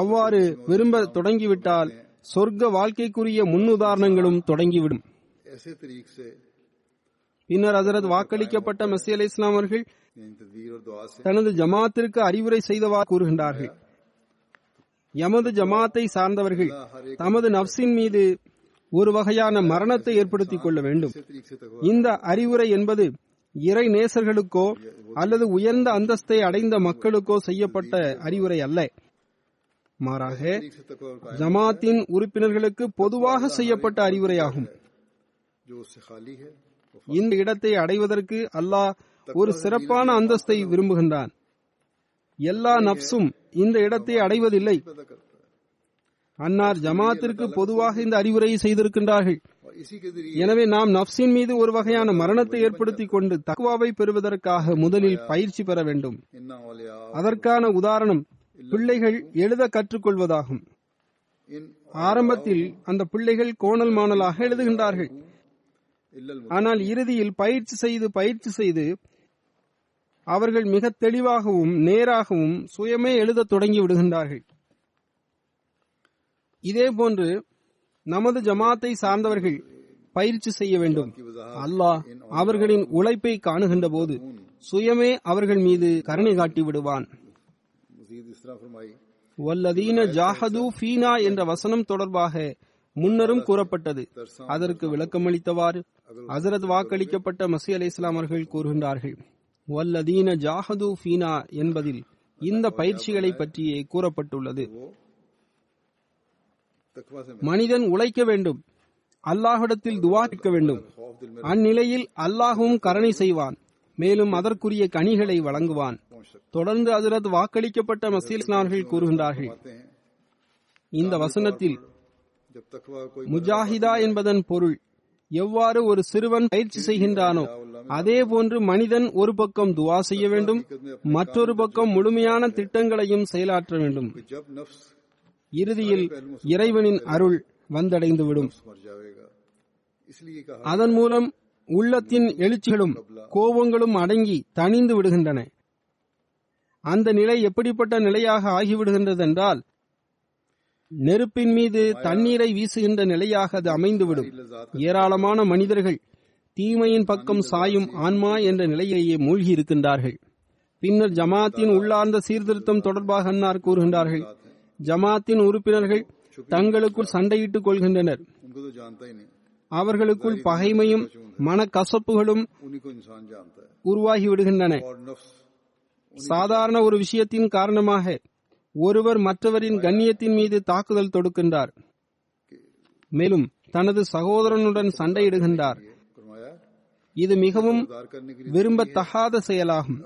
அவ்வாறு விரும்ப தொடங்கிவிட்டால் சொர்க்க வாழ்க்கைக்குரிய முன்னுதாரணங்களும் தொடங்கிவிடும். பின்னர் ஹசரத் வாக்களிக்கப்பட்ட மசீஹ் அலைஹிஸ் ஸலாம் அவர்கள் தனது ஜமாத்திற்கு அறிவுரை செய்தவாறு கூறுகின்றார்கள், எமது ஜமாத்தை சார்ந்தவர்கள் தமது நப்சின் மீது ஒரு வகையான மரணத்தை ஏற்படுத்திக் கொள்ள வேண்டும். இந்த அறிவுரை என்பது இறை நேசர்களுக்கோ அல்லது உயர்ந்த அந்தஸ்தை அடைந்த மக்களுக்கோ செய்யப்பட்ட அறிவுரை அல்ல, மாறாக ஜமாத்தின் உறுப்பினர்களுக்கு பொதுவாக செய்யப்பட்ட அறிவுரையாகும். இந்த இடத்தை அடைவதற்கு அல்லாஹ் ஒரு சிறப்பான அந்தஸ்தை விரும்புகின்றான். எல்லா நப்சும் இந்த இடத்தை அடைவதில்லை. அன்னார் ஜமாத்திற்கு பொதுவாக இந்த அறிவுரையை செய்திருக்கின்றார்கள். எனவே நாம் நப்சின் மீது ஒரு வகையான மரணத்தை ஏற்படுத்திக் கொண்டு தக்வாவை பெறுவதற்காக முதலில் பயிற்சி பெற வேண்டும். அதற்கான உதாரணம் பிள்ளைகள் எழுத கற்றுக்கொள்வதாகும். ஆரம்பத்தில் அந்த பிள்ளைகள் கோணல் மாணலாக எழுதுகின்றார்கள். ஆனால் இறுதியில் பயிற்சி செய்து பயிற்சி செய்து அவர்கள் மிக தெளிவாகவும் நேராகவும் சுயமே எழுத தொடங்கி விடுகின்றார்கள். இதேபோன்று நமது ஜமாத்தை சார்ந்தவர்கள் பயிற்சி செய்ய வேண்டும். அல்லாஹ் அவர்களின் உழைப்பை காணுகின்ற போது சுயமே அவர்கள் மீது கருணை காட்டி விடுவான். வல்லதீன ஜாஹது ஃபீனா என்ற வசனம் தொடர்பாக முன்னரும் கூறப்பட்டது. அதற்கு விளக்கமளித்தவாறு ஹசரத் வாக்களிக்கப்பட்ட மசீஹ் அலைஹிஸ்ஸலாம் அவர்கள் கூறுகின்றார்கள், வல்லதீன ஜாஹது ஃபீனா என்பதில் இந்த பயிற்சிகளை பற்றியே கூறப்பட்டுள்ளது. மனிதன் உழைக்க வேண்டும், அல்லாஹ்விடத்தில் துஆ கேட்க வேண்டும். அந்நிலையில் அல்லாஹ்வும் கருணை செய்வான், மேலும் அதற்குரிய கனிகளை வழங்குவான். தொடர்ந்து ஹஜ்ரத் வாக்களிக்கப்பட்ட மசீஹ் அலைஹிஸ்ஸலாம் அவர்கள் கூறுகின்றார்கள், இந்த வசனத்தில் முஜாஹிதா என்பதன் பொருள் எவ்வாறு ஒரு சிறுவன் பயிற்சி செய்கின்றானோ அதே போன்று மனிதன் ஒரு பக்கம் துஆ செய்ய வேண்டும், மற்றொரு பக்கம் முழுமையான திட்டங்களையும் செயலாற்ற வேண்டும். இறுதியில் இறைவனின் அருள் வந்தடைந்துவிடும். அதன் மூலம் உள்ளத்தின் எழுச்சிகளும் கோபங்களும் அடங்கி தணிந்து விடுகின்றன. அந்த நிலை எப்படிப்பட்ட நிலையாக ஆகிவிடுகின்றது என்றால், நெருப்பின் மீது தண்ணீரை வீசுகின்ற நிலையாக அது அமைந்துவிடும். ஏராளமான மனிதர்கள் தீமையின் பக்கம் சாயும் ஆன்மா என்ற நிலையிலேயே மூழ்கி இருக்கின்றார்கள். பின்னர் ஜமாத்தின் உள்ளார்ந்த சீர்திருத்தம் தொடர்பாக அன்னார் கூறுகின்றார்கள், ஜமாத்தின் உறுப்பினர்கள் தங்களுக்குள் சண்டையிட்டுக் கொள்கின்றனர். அவர்களுக்குள் பகைமையும் மனக்கசப்புகளும் உருவாகிவிடுகின்றன. சாதாரண ஒரு விஷயத்தின் காரணமாக ஒருவர் மற்றவரின் கண்ணியத்தின் மீது தாக்குதல் தொடுக்கின்றார், மேலும் தனது சகோதரனுடன் சண்டையிடுகின்றார். இது மிகவும் விரும்பத்தகாத செயலாகும்.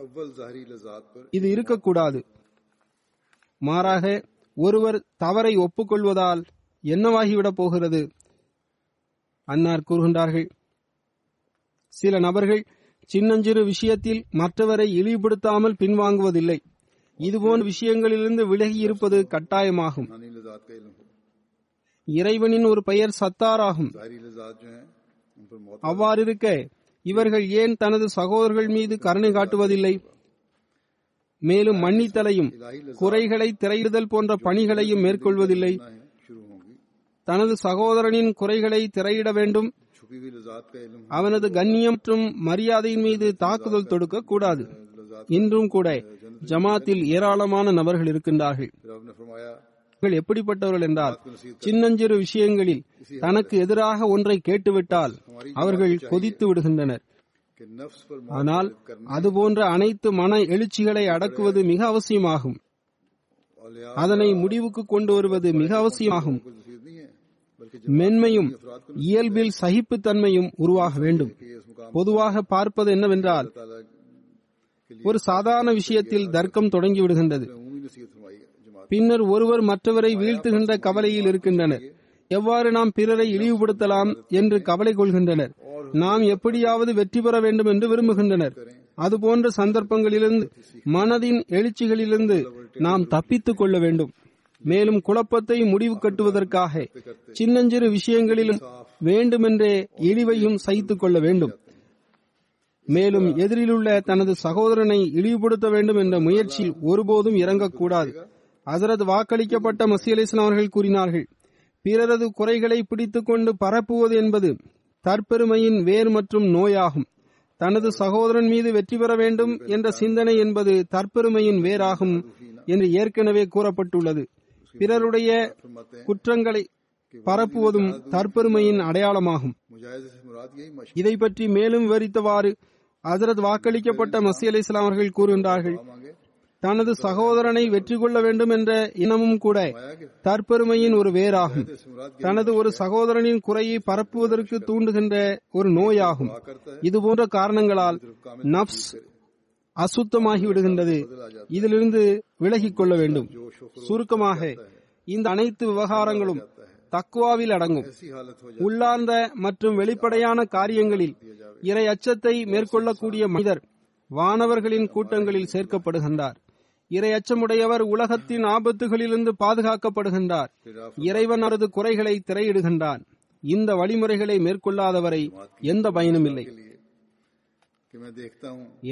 இது இருக்கக்கூடாது. மாறாக ஒருவர் தவறை ஒப்புக்கொள்வதால் என்னவாகிவிடப் போகிறது? அன்னார் கூறுகின்றார்கள், சில நபர்கள் சின்னஞ்சிறு விஷயத்தில் மற்றவரை இழிவுபடுத்தாமல் பின்வாங்குவதில்லை. இதுபோன்ற விஷயங்களிலிருந்து விலகி இருப்பது கட்டாயமாகும். இறைவனின் ஒரு பெயர் சத்தாராகும். அவ்வாறிருக்க இவர்கள் ஏன் தனது சகோதரர்கள் மீது கருணை காட்டுவதில்லை? மேலும் மன்னித்தலையும் குறைகளை திரையிடுதல் போன்ற பணிகளையும் மேற்கொள்வதில்லை. தனது சகோதரனின் குறைகளை திரையிட வேண்டும். அவனது கண்ணியம் மற்றும் மரியாதையின் மீது தாக்குதல் தொடுக்க கூடாது. இன்றும் கூட ஜமாத்தில் ஏராளமான நபர்கள் இருக்கின்றார்கள். எப்படிப்பட்டவர்கள் என்றால், சின்னஞ்சிறு விஷயங்களில் தனக்கு எதிராக ஒன்றை கேட்டுவிட்டால் அவர்கள் கொதித்து விடுகின்றனர். ஆனால் அதுபோன்ற அனைத்து மன எழுச்சிகளை அடக்குவது மிக அவசியமாகும். அதனை முடிவுக்கு கொண்டு வருவது மிக அவசியமாகும். மென்மையும் இயல்பில் சகிப்புத்தன்மையும் உருவாக வேண்டும். பொதுவாக பார்ப்பது என்னவென்றால், ஒரு சாதாரண விஷயத்தில் தர்க்கம் தொடங்கிவிடுகின்றது. பின்னர் ஒருவர் மற்றவரை வீழ்த்துகின்ற கவலையில் இருக்கின்றனர். எவ்வாறு நாம் பிறரை இழிவுபடுத்தலாம் என்று கவலை கொள்கின்றனர். நாம் எப்படியாவது வெற்றி பெற வேண்டும் என்று விரும்புகின்றனர். அதுபோன்ற சந்தர்ப்பங்களிலிருந்து, மனதின் எழுச்சிகளிலிருந்து நாம் தப்பித்துக் கொள்ள வேண்டும். மேலும் குழப்பத்தை முடிவு கட்டுவதற்காக சின்னஞ்சிறு விஷயங்களிலும் வேண்டுமென்றே இழிவையும் சகித்துக் கொள்ள வேண்டும். மேலும் எதிரிலுள்ள தனது சகோதரனை இழிவுபடுத்த வேண்டும் என்ற முயற்சியில் ஒருபோதும் இறங்கக்கூடாது. ஹஜ்ரத் வாக்களிக்கப்பட்ட மசீஹ் அலைஹிஸ்ஸலாம் அவர்கள் கூறினார்கள், பிறரது குறைகளை பிடித்துக் கொண்டு பரப்புவது என்பது தற்பெருமையின் வேர் மற்றும் நோயாகும். தனது சகோதரன் மீது வெற்றி பெற வேண்டும் என்ற சிந்தனை என்பது தற்பெருமையின் வேறாகும் என்று ஏற்கனவே கூறப்பட்டுள்ளது. பிறருடைய குற்றங்களை பரப்புவதும் தற்பெருமையின் அடையாளமாகும். இதை பற்றி மேலும் விவரித்தவாறு ஹஜ்ரத் வாக்களிக்கப்பட்ட மஸீஹ் அலைஹிஸ்ஸலாம் அவர்கள் கூறுகின்றார்கள், தனது சகோதரனை வெற்றி கொள்ள வேண்டும் என்ற எண்ணமும் கூட தற்பெருமையின் ஒரு வேறாகும். தனது ஒரு சகோதரனின் குறையை பரப்புவதற்கு தூண்டுகின்ற ஒரு நோயாகும். இதுபோன்ற காரணங்களால் நப்ஸ் அசுத்தமாகி விடுகின்றது. இதிலிருந்து விலகிக் கொள்ள வேண்டும். சுருக்கமாக, இந்த அனைத்து விவகாரங்களும் தக்வாவில் அடங்கும். உள்ளார்ந்த மற்றும் வெளிப்படையான காரியங்களில் இறை அச்சத்தை மேற்கொள்ளக்கூடிய மனிதர் வானவர்களின் கூட்டங்களில் சேர்க்கப்படுகின்றார். இறை அச்சமுடையவர் உலகத்தின் ஆபத்துகளிலிருந்து பாதுகாக்கப்படுகின்றார். இறைவன் அவரது குறைகளை திரையிடுகின்றான். இந்த வழிமுறைகளை மேற்கொள்ளாதவரை எந்த பயனும் இல்லை.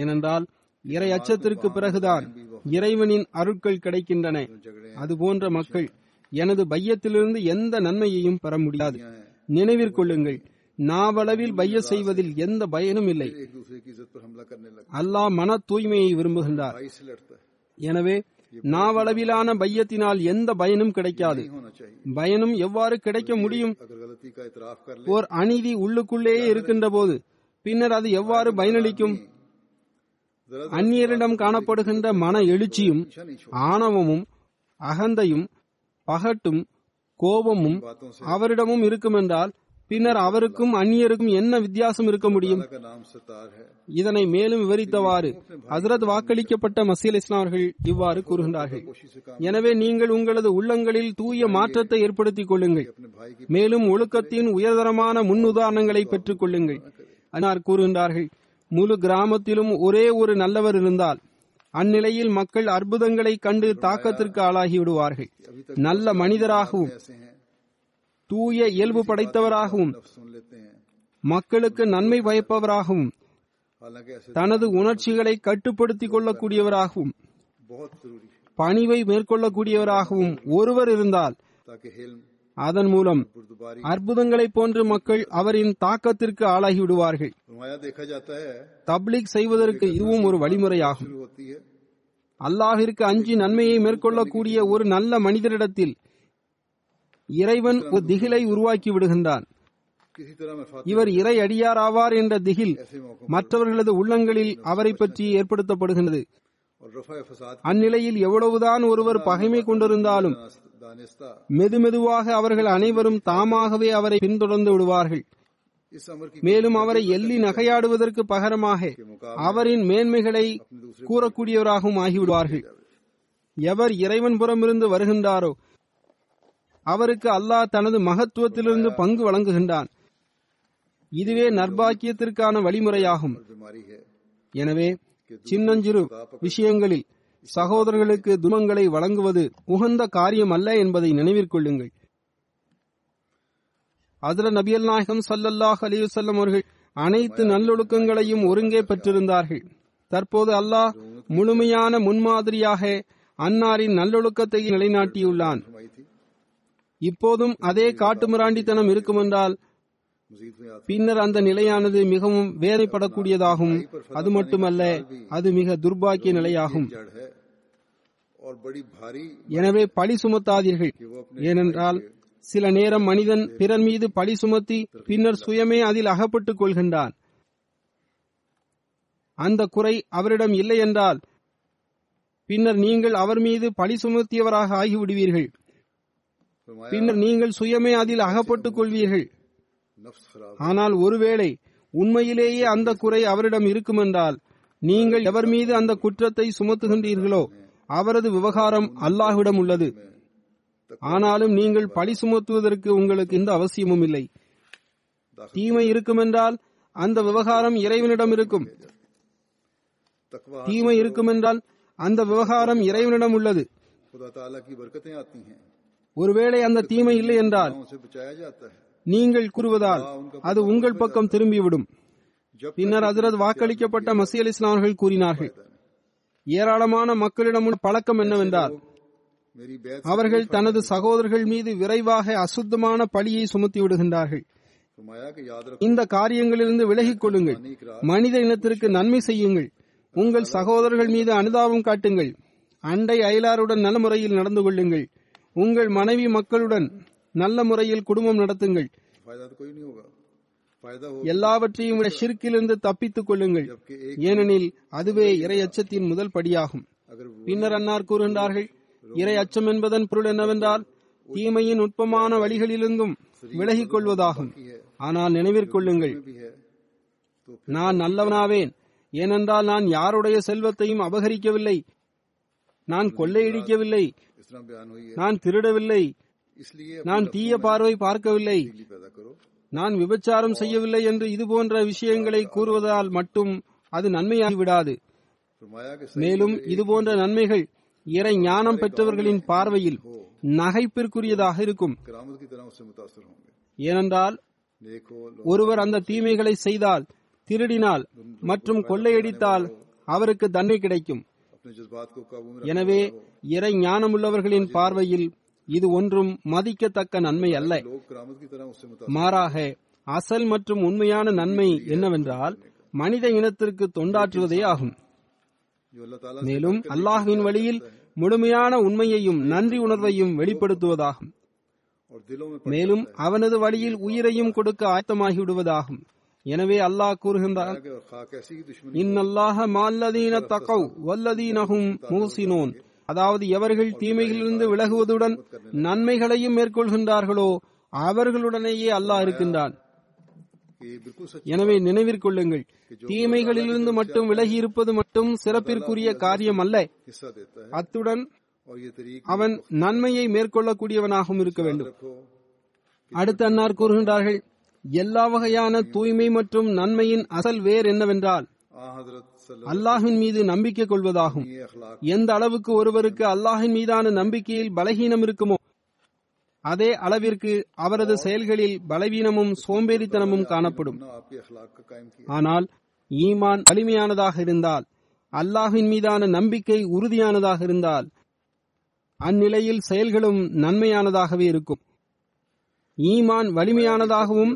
ஏனென்றால் இறை அச்சத்திற்கு பிறகுதான் இறைவனின் அருட்கள் கிடைக்கின்றன. அதுபோன்ற மக்கள் எனது பையத்திலிருந்து எந்த நன்மையையும் பெற முடியாது. நினைவிற்கொள்ளுங்கள், நாவளவில் பைய செய்வதில் எந்த பயனும் இல்லை. அல்லாஹ் மன தூய்மையை விரும்புகின்றார். எனவே நாவளவிலான பையத்தினால் எந்த பயனும் கிடைக்காது. பயனும் எவ்வாறு கிடைக்க முடியும்? ஓர் அநீதி உள்ளுக்குள்ளேயே இருக்கின்ற போது பின்னர் அது எவ்வாறு பயனளிக்கும்? அந்நியரிடம் காணப்படுகின்ற மன எழுச்சியும் ஆணவமும் அகந்தையும் பகட்டும் கோபமும் அவரிடமும் இருக்கும் என்றால் பின்னர் அவருக்கும் அந்நியருக்கும் என்ன வித்தியாசம் இருக்க முடியும்? இதனை மேலும் விவரித்தவாறு ஹஜ்ரத் வாக்களிக்கப்பட்ட மஸீஹ் அலைஹிஸ்ஸலாம் அவர்கள் இவ்வாறு கூறுகின்றார்கள், எனவே நீங்கள் உங்களது உள்ளங்களில் தூய மாற்றத்தை ஏற்படுத்திக் கொள்ளுங்கள். மேலும் ஒழுக்கத்தின் உயர்தரமான முன்னுதாரணங்களை பெற்றுக் கொள்ளுங்கள். அன்னார் கூறுகின்றார்கள், முழு கிராமத்திலும் ஒரே ஒரு நல்லவர் இருந்தால் அந்நிலையில் மக்கள் அற்புதங்களை கண்டு தாக்கத்திற்கு ஆளாகி விடுவார்கள். நல்ல மனிதராகவும் தூய இயல்பு படைத்தவராகவும் மக்களுக்கு நன்மை பயப்பவராகவும் தனது உணர்ச்சிகளை கட்டுப்படுத்திக் கொள்ளக்கூடியவராகவும் பணிவை மேற்கொள்ளக்கூடியவராகவும் ஒருவர் இருந்தால் அதன் மூலம் அற்புதங்களை போன்று மக்கள் அவரின் தாக்கத்திற்கு ஆளாகி விடுவார்கள். தப்லீக் செய்வதற்கு இதுவும் ஒரு வழிமுறையாகும். அல்லாஹிற்கு அஞ்சி நன்மையை மேற்கொள்ளக்கூடிய ஒரு நல்ல மனிதரிடத்தில் இறைவன் ஒரு திகிலை உருவாக்கி விடுகின்றான். இவர் இறை அடியார் ஆவார் என்ற திகில் மற்றவர்களது உள்ளங்களில் அவரை பற்றி ஏற்படுத்தப்படுகின்றது. அந்நிலையில் எவ்வளவுதான் ஒருவர் பகைமை கொண்டிருந்தாலும் மெதுமெதுவாக அவர்கள் அனைவரும் தாமாகவே அவரை பின்தொடர்ந்து விடுவார்கள். மேலும் அவரை எள்ளி நகையாடுவதற்கு பகரமாக அவரின் மேன்மைகளை கூறக்கூடியவராகவும் ஆகிவிடுவார்கள். எவர் இறைவன் புறமிருந்து வருகின்றாரோ அவருக்கு அல்லாஹ் தனது மகத்துவத்திலிருந்து பங்கு வழங்குகின்றான். இதுவே நற்பாக்கியத்திற்கான வழிமுறையாகும். எனவே சின்னஞ்சிறு விஷயங்களில் சகோதரர்களுக்கு துன்பங்களை வழங்குவது உகந்த காரியம் அல்ல என்பதை நினைவிற்கொள்ளுங்கள். ஹஜ்ரத் நபியல் நாயகம் ஸல்லல்லாஹு அலைஹி வஸல்லம் அவர்கள் அனைத்து நல்லொழுக்கங்களையும் ஒருங்கே பெற்றிருந்தார்கள். தற்போது அல்லாஹ் முழுமையான முன்மாதிரியாக அன்னாரின் நல்லொழுக்கத்தை நிலைநாட்டியுள்ளான். இப்போதும் அதே காட்டுமிராண்டித்தனம் இருக்குமென்றால் பின்னர் அந்த நிலையானது மிகவும் வேறுபடக்கூடியதாகும். அது மட்டுமல்ல, அது மிக துர்பாக்கிய நிலையாகும். எனவே பழி சுமத்தாதீர்கள். ஏனென்றால் சில நேரம் மனிதன் பிறர் மீது பழி சுமத்தி பின்னர் சுயமே அதில் அகப்பட்டுக் கொள்கின்றான். அந்த குறை அவரிடம் இல்லை என்றால் பின்னர் நீங்கள் அவர் மீது பழி சுமத்தியவராக ஆகிவிடுவீர்கள். பின்னர் நீங்கள் சுயமே அதில் அகப்பட்டுக் கொள்வீர்கள். ஆனால் ஒருவேளை உண்மையிலேயே அந்த குறை அவரிடம் இருக்குமென்றால் நீங்கள் எவர் மீது அந்த குற்றத்தை சுமத்துகின்றீர்களோ அவரது விவகாரம் அல்லாஹ்விடம் உள்ளது. ஆனாலும் நீங்கள் பழி சுமத்துவதற்கு உங்களுக்கு இந்த அவசியமும் இல்லை. தீமை இருக்குமென்றால் அந்த விவகாரம் இறைவனிடம் இருக்கும். தீமை இருக்குமென்றால் அந்த விவகாரம் இறைவனிடம் உள்ளது. ஒருவேளை அந்த தீமை இல்லை என்றால் நீங்கள் கூறுவதால் அது உங்கள் பக்கம் திரும்பிவிடும். பின்னர் ஹஜ்ரத் வாக்களிக்கப்பட்ட மஸீஹ் அலைஹிஸ்ஸலாம் அவர்கள் கூறினார்கள், ஏராளமான மக்களிடம் உள்ள பழக்கம் என்னவென்றால் அவர்கள் தனது சகோதரர்கள் மீது விரைவாக அசுத்தமான பழியை சுமத்தி விடுகின்றார்கள். இந்த காரியங்களிலிருந்து விலகிக் கொள்ளுங்கள். மனித இனத்திற்கு நன்மை செய்யுங்கள். உங்கள் சகோதரர்கள் மீது அனுதாபம் காட்டுங்கள். அண்டை அயலாருடன் நல்ல முறையில் நடந்து கொள்ளுங்கள். உங்கள் மனைவி மக்களுடன் நல்ல முறையில் குடும்பம் நடத்துங்கள். எல்லாவற்றையும் விட ஷிர்க்கிலிருந்து தப்பித்துக் கொள்ளுங்கள். ஏனெனில் அதுவே இறை அச்சத்தின் முதல் படியாகும். பின்னர் அன்னார் கூறுகின்றார்கள், இறை அச்சம் என்பதன் பொருள் என்னவென்றால் தீமையின் நுட்பமான வழிகளிலிருந்தும் விலகிக் கொள்வதாகும். ஆனால் நினைவிற்கொள்ளுங்கள், நான் நல்லவனாவேன், ஏனென்றால் நான் யாருடைய செல்வத்தையும் அபகரிக்கவில்லை, நான் கொள்ளையடிக்கவில்லை, நான் திருடவில்லை, நான் தீய பார்வை பார்க்கவில்லை, நான் விபச்சாரம் செய்யவில்லை என்று இதுபோன்ற விஷயங்களை கூறுவதால் மட்டும் அது நன்மையாகிவிடாது. மேலும் இதுபோன்ற நன்மைகள் இறை ஞானம் பெற்றவர்களின் பார்வையில் நகைப்பிற்குரியதாக இருக்கும். ஏனென்றால் ஒருவர் அந்த தீமைகளை செய்தால், திருடினால் மற்றும் கொள்ளையடித்தால் அவருக்கு தண்டனை கிடைக்கும். எனவே இறை ஞானமுள்ளவர்களின் பார்வையில் இது ஒன்றும் மதிக்கத்தக்க நன்மை அல்ல. மாறாக அசல் மற்றும் உண்மையான நன்மை என்னவென்றால் மனித இனத்திற்கு தொண்டாற்றுவதே ஆகும். மேலும் அல்லாஹ்வின் வழியில் முழுமையான உண்மையையும் நன்றி உணர்வையும் வெளிப்படுத்துவதாகும். மேலும் அவனது வழியில் உயிரையும் கொடுக்க ஆயத்தமாகி விடுவதாகும். எனவே அல்லாஹ் கூறுகின்றான், இன்னல்லாஹ மல்லதீன தகவ் வல்லதீனஹும் முஹ்ஸினூன், அதாவது எவர்கள் தீமைகளிலிருந்து விலகுவதுடன் நன்மைகளையும் மேற்கொள்கின்றார்களோ அவர்களுடனேயே அல்லாஹ் இருக்கின்றான். எனவே நினைவிற்கொள்ளுங்கள், தீமைகளிலிருந்து மட்டும் விலகி இருப்பது மட்டும் சிறப்பிற்குரிய காரியம் அல்ல, அத்துடன் அவன் நன்மையை மேற்கொள்ளக்கூடியவனாகவும் இருக்க வேண்டும். அடுத்த அன்னார் கூறுகின்றார்கள், எல்லா வகையான தூய்மை மற்றும் நன்மையின் அசல் வேர் என்னவென்றால் அல்லாஹின் மீது நம்பிக்கை கொள்வதாகும். எந்த அளவுக்கு ஒருவருக்கு அல்லாஹின் மீதான நம்பிக்கையில் பலகீனம் இருக்குமோ அதே அளவிற்கு அவரது செயல்களில் பலவீனமும் சோம்பேறித்தனமும் காணப்படும். ஆனால் ஈமான் வலிமையானதாக இருந்தால், அல்லாஹின் மீதான நம்பிக்கை உறுதியானதாக இருந்தால் அந்நிலையில் செயல்களும் நன்மையானதாகவே இருக்கும். ஈமான் வலிமையானதாகவும்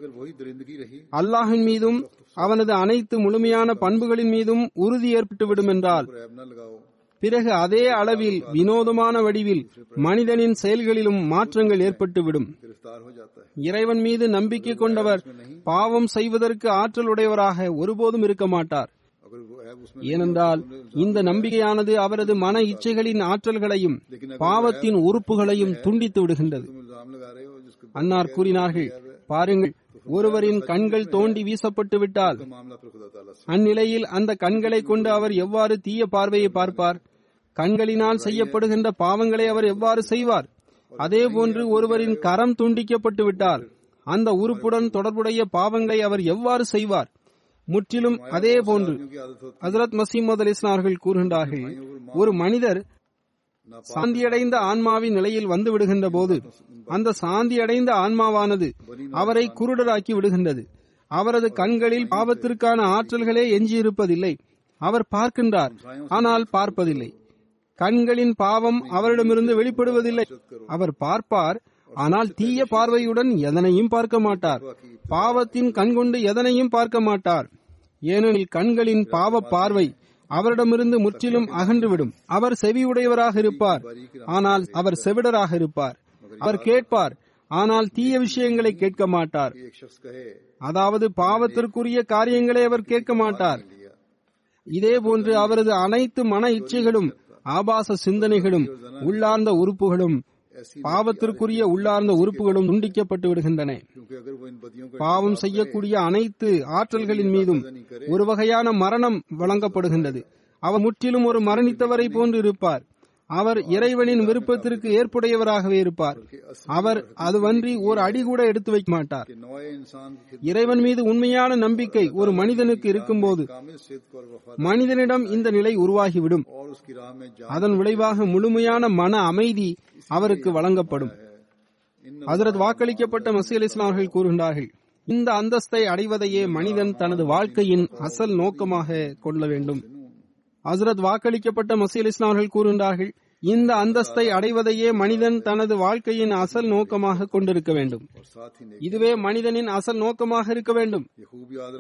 அல்லாஹின் மீதும் அவனது அனைத்து முழுமையான பண்புகளின் மீதும் உறுதி ஏற்பட்டுவிடும் என்றால் பிறகு அதே அளவில் வினோதமான வடிவில் மனிதனின் செயல்களிலும் மாற்றங்கள் ஏற்பட்டுவிடும். இறைவன் மீது நம்பிக்கை கொண்டவர் பாவம் செய்வதற்கு ஆற்றல் உடையவராக ஒருபோதும் இருக்க மாட்டார். ஏனென்றால் இந்த நம்பிக்கையானது அவரது மன இச்சைகளின் ஆற்றல்களையும் பாவத்தின் உறுப்புகளையும் துண்டித்து விடுகின்றது. அன்னார் கூறினார்கள், பாருங்கள், ஒருவரின் கண்கள் தோண்டி வீசப்பட்டு விட்டால் அந்நிலையில் அந்த கண்களை கொண்டு அவர் எவ்வாறு தீய பார்வையை பார்ப்பார்? கண்களினால் செய்யப்படுகின்ற பாவங்களை அவர் எவ்வாறு செய்வார்? அதேபோன்று ஒருவரின் கரம் துண்டிக்கப்பட்டு விட்டால் அந்த உறுப்புடன் தொடர்புடைய பாவங்களை அவர் எவ்வாறு செய்வார்? முற்றிலும் அதே போன்று ஹஜ்ரத் மசீஹ் மவ்ஊத் அலைஹிஸ்ஸலாம் அவர்கள் கூறுகின்றார்கள், ஒரு மனிதர் சாந்தியடைந்த ஆன்மாவின் நிலையில் வந்து விடுகின்ற போது அந்த சாந்தியடைந்த ஆன்மாவானது அவரை குருடராக்கி விடுகின்றது. அவரது கண்களில் பாவத்திற்கான ஆற்றல்களே எஞ்சியிருப்பதில்லை. அவர் பார்க்கின்றார், ஆனால் பார்ப்பதில்லை. கண்களின் பாவம் அவரிடமிருந்து வெளிப்படுவதில்லை. அவர் பார்ப்பார், ஆனால் தீய பார்வையுடன் எதனையும் பார்க்க மாட்டார். பாவத்தின் கண்கொண்டு எதனையும் பார்க்க மாட்டார். ஏனெனில் கண்களின் பாவ பார்வை அவரிடமிருந்து முற்றிலும் அகன்றுவிடும். அவர் செவியுடையவராக இருப்பார், ஆனால் அவர் செவிடராக இருப்பார். அவர் கேட்பார், ஆனால் தீய விஷயங்களை கேட்க மாட்டார். அதாவது பாவத்திற்குரிய காரியங்களை அவர் கேட்க மாட்டார். இதேபோன்று அவரது அனைத்து மன இச்சைகளும், ஆபாச சிந்தனைகளும், உள்ளார்ந்த உறுப்புகளும் பாவத்திற்குரிய உள்ளார்ந்த உறுப்புகளும் துண்டிக்கப்பட்டு விடுகின்றன. பாவம் செய்யக்கூடிய அனைத்து ஆற்றல்களின் மீதும் ஒரு வகையான மரணம் வழங்கப்படுகின்றது. அவர் முற்றிலும் ஒரு மரணித்தவரை போன்று இருப்பார். அவர் இறைவனின் விருப்பத்திற்கு ஏற்புடையவராகவே இருப்பார். அவர் அதுவன்றி ஓர் அடி கூட எடுத்து வைக்க மாட்டார். இறைவன் மீது உண்மையான நம்பிக்கை ஒரு மனிதனுக்கு இருக்கும்போது மனிதனிடம் இந்த நிலை உருவாகிவிடும். அதன் விளைவாக முழுமையான மன அமைதி அவருக்கு வழங்கப்படும். ஹஜ்ரத் வாக்களிக்கப்பட்ட மசீஹ் அலைஹிஸ்ஸலாம் அவர்கள் கூறுகின்றார்கள், இந்த அந்தஸ்தை அடைவதையே மனிதன் தனது வாழ்க்கையின் அசல் நோக்கமாக கொள்ள வேண்டும். ஹஜ்ரத் வாக்களிக்கப்பட்ட மசீஹ் அலைஹிஸ்ஸலாம் அவர்கள் கூறுகின்றார்கள், இந்த அந்தஸ்தை அடைவதையே மனிதன் தனது வாழ்க்கையின் அசல் நோக்கமாக கொண்டிருக்க வேண்டும். இதுவே மனிதனின் அசல் நோக்கமாக இருக்க வேண்டும்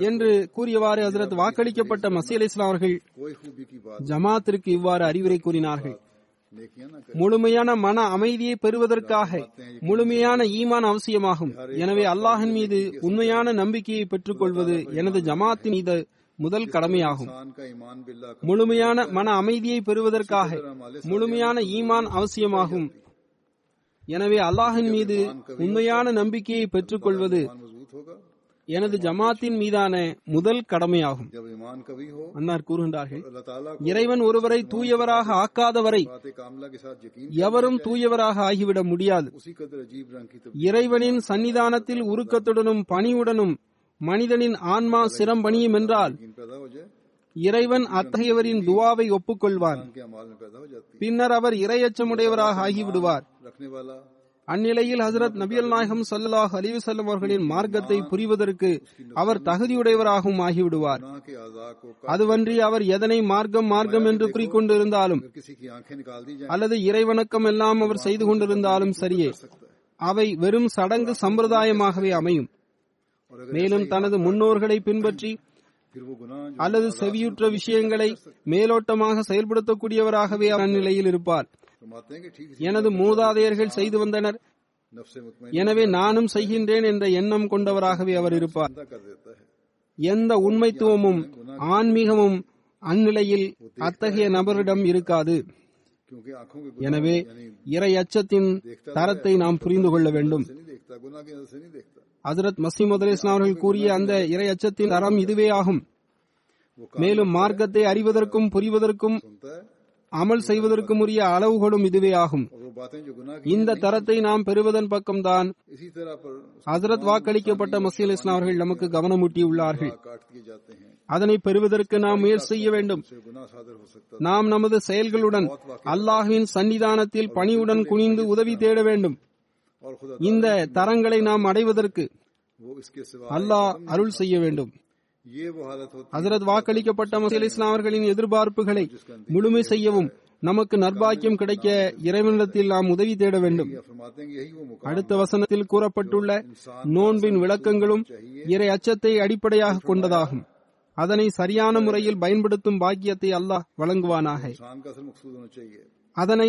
என்று கூறியவாறு ஹஜ்ரத் வாக்களிக்கப்பட்ட மசீஹ் அலைஹிஸ்ஸலாம் அவர்கள் ஜமாத்திற்கு இவ்வாறு அறிவுரை கூறினார்கள். முழுமையான மன அமைதியை பெறுவதற்காக முழுமையான ஈமான் அவசியமாகும். எனவே அல்லாஹின் மீது உண்மையான நம்பிக்கையை பெற்றுக் கொள்வது எனது ஜமாத்தின் இது முதல் கடமையாகும். முழுமையான மன அமைதியை பெறுவதற்காக முழுமையான ஈமான் அவசியமாகும். எனவே அல்லாஹின் மீது உண்மையான நம்பிக்கையை பெற்றுக் கொள்வது எனது ஜமாத்தின் மீதான முதல் கடமையாகும். அன்னார் கூறுகின்றார்கள், இறைவன் ஒருவரை தூயவராக ஆக்காதவரை எவரும் தூயவராக ஆகிவிட முடியாது. இறைவனின் சன்னிதானத்தில் உருக்கத்துடனும் பணிவுடனும் மனிதனின் ஆன்மா சிரம் பணியும் என்றால் இறைவன் அத்தகையவரின் துவாவை ஒப்புக்கொள்வான். பின்னர் அவர் இறையச்சமுடையவராக ஆகிவிடுவார். அந்நிலையில் ஹசரத் நபியல் நாயகம் ஸல்லல்லாஹு அலைஹி வஸல்லம் அவர்களின் மார்க்கத்தை புரிவதற்கு அவர் தகுதியுடையவராகவும் ஆகிவிடுவார். அதுவன்றி அவர் எதனை மார்க்கம் மார்க்கம் என்று கூறிக்கொண்டிருந்தாலும் அல்லது இறைவணக்கம் எல்லாம் அவர் செய்து கொண்டிருந்தாலும் சரியே, அவை வெறும் சடங்கு சம்பிரதாயமாகவே அமையும். மேலும் தனது முன்னோர்களை பின்பற்றி அல்லது செவியுற்ற விஷயங்களை மேலோட்டமாக செயல்படுத்தக்கூடியவராகவே அந்நிலையில் இருப்பார். எனது மூதாதையர்கள் செய்து வந்தனர், எனவே நானும் செய்கின்றேன் என்ற எண்ணம் கொண்டவராகவே அவர் இருப்பார். எந்த உண்மைத்துவமும் ஆன்மீகமும் அந்நிலையில் அத்தகைய நபரிடம் இருக்காது. எனவே இறை அச்சத்தின் தரத்தை நாம் புரிந்து கொள்ள வேண்டும். ஹஜ்ரத் மஸீஹ் மவ்ஊத் அலைஹிஸ்ஸலாம் அவர்கள் கூறிய அந்த இறை அச்சத்தின் தரம் இதுவே ஆகும். மேலும் மார்க்கத்தை அறிவதற்கும் புரிவதற்கும் அமல் செய்வதற்கும் உரிய அளவுகளும் இதுவே ஆகும். இந்த தரத்தை நாம் பெறுவதன் பக்கம்தான் ஹஜ்ரத் வாக்களிக்கப்பட்ட மஸீஹ் அலைஹிஸ்ஸலாம் அவர்கள் நமக்கு கவனமூட்டியுள்ளார்கள். அதனை பெறுவதற்கு நாம் முயற்சி செய்ய வேண்டும். நாம் நமது செயல்களுடன் அல்லாஹ்வின் சன்னிதானத்தில் பணிவுடன் குனிந்து உதவி தேட வேண்டும். இந்த தரங்களை நாம் அடைவதற்கு அல்லாஹ் அருள் செய்ய வேண்டும். ஹஜ்ரத் வாக்களிக்கப்பட்ட மஸீஹ் அலைஹிஸ்ஸலாம் அவர்களின் எதிர்பார்ப்புகளை முழுமை செய்யவும் நமக்கு நற்பாக்கியம் கிடைக்க இறைவனிடத்தில் நாம் உதவி தேட வேண்டும். அடுத்த வசனத்தில் கூறப்பட்டுள்ள நோன்பின் விளக்கங்களும் இறை அச்சத்தை அடிப்படையாக கொண்டதாகும். அதனை சரியான முறையில் பயன்படுத்தும் பாக்கியத்தை அல்லாஹ் வழங்குவானாக. அதனை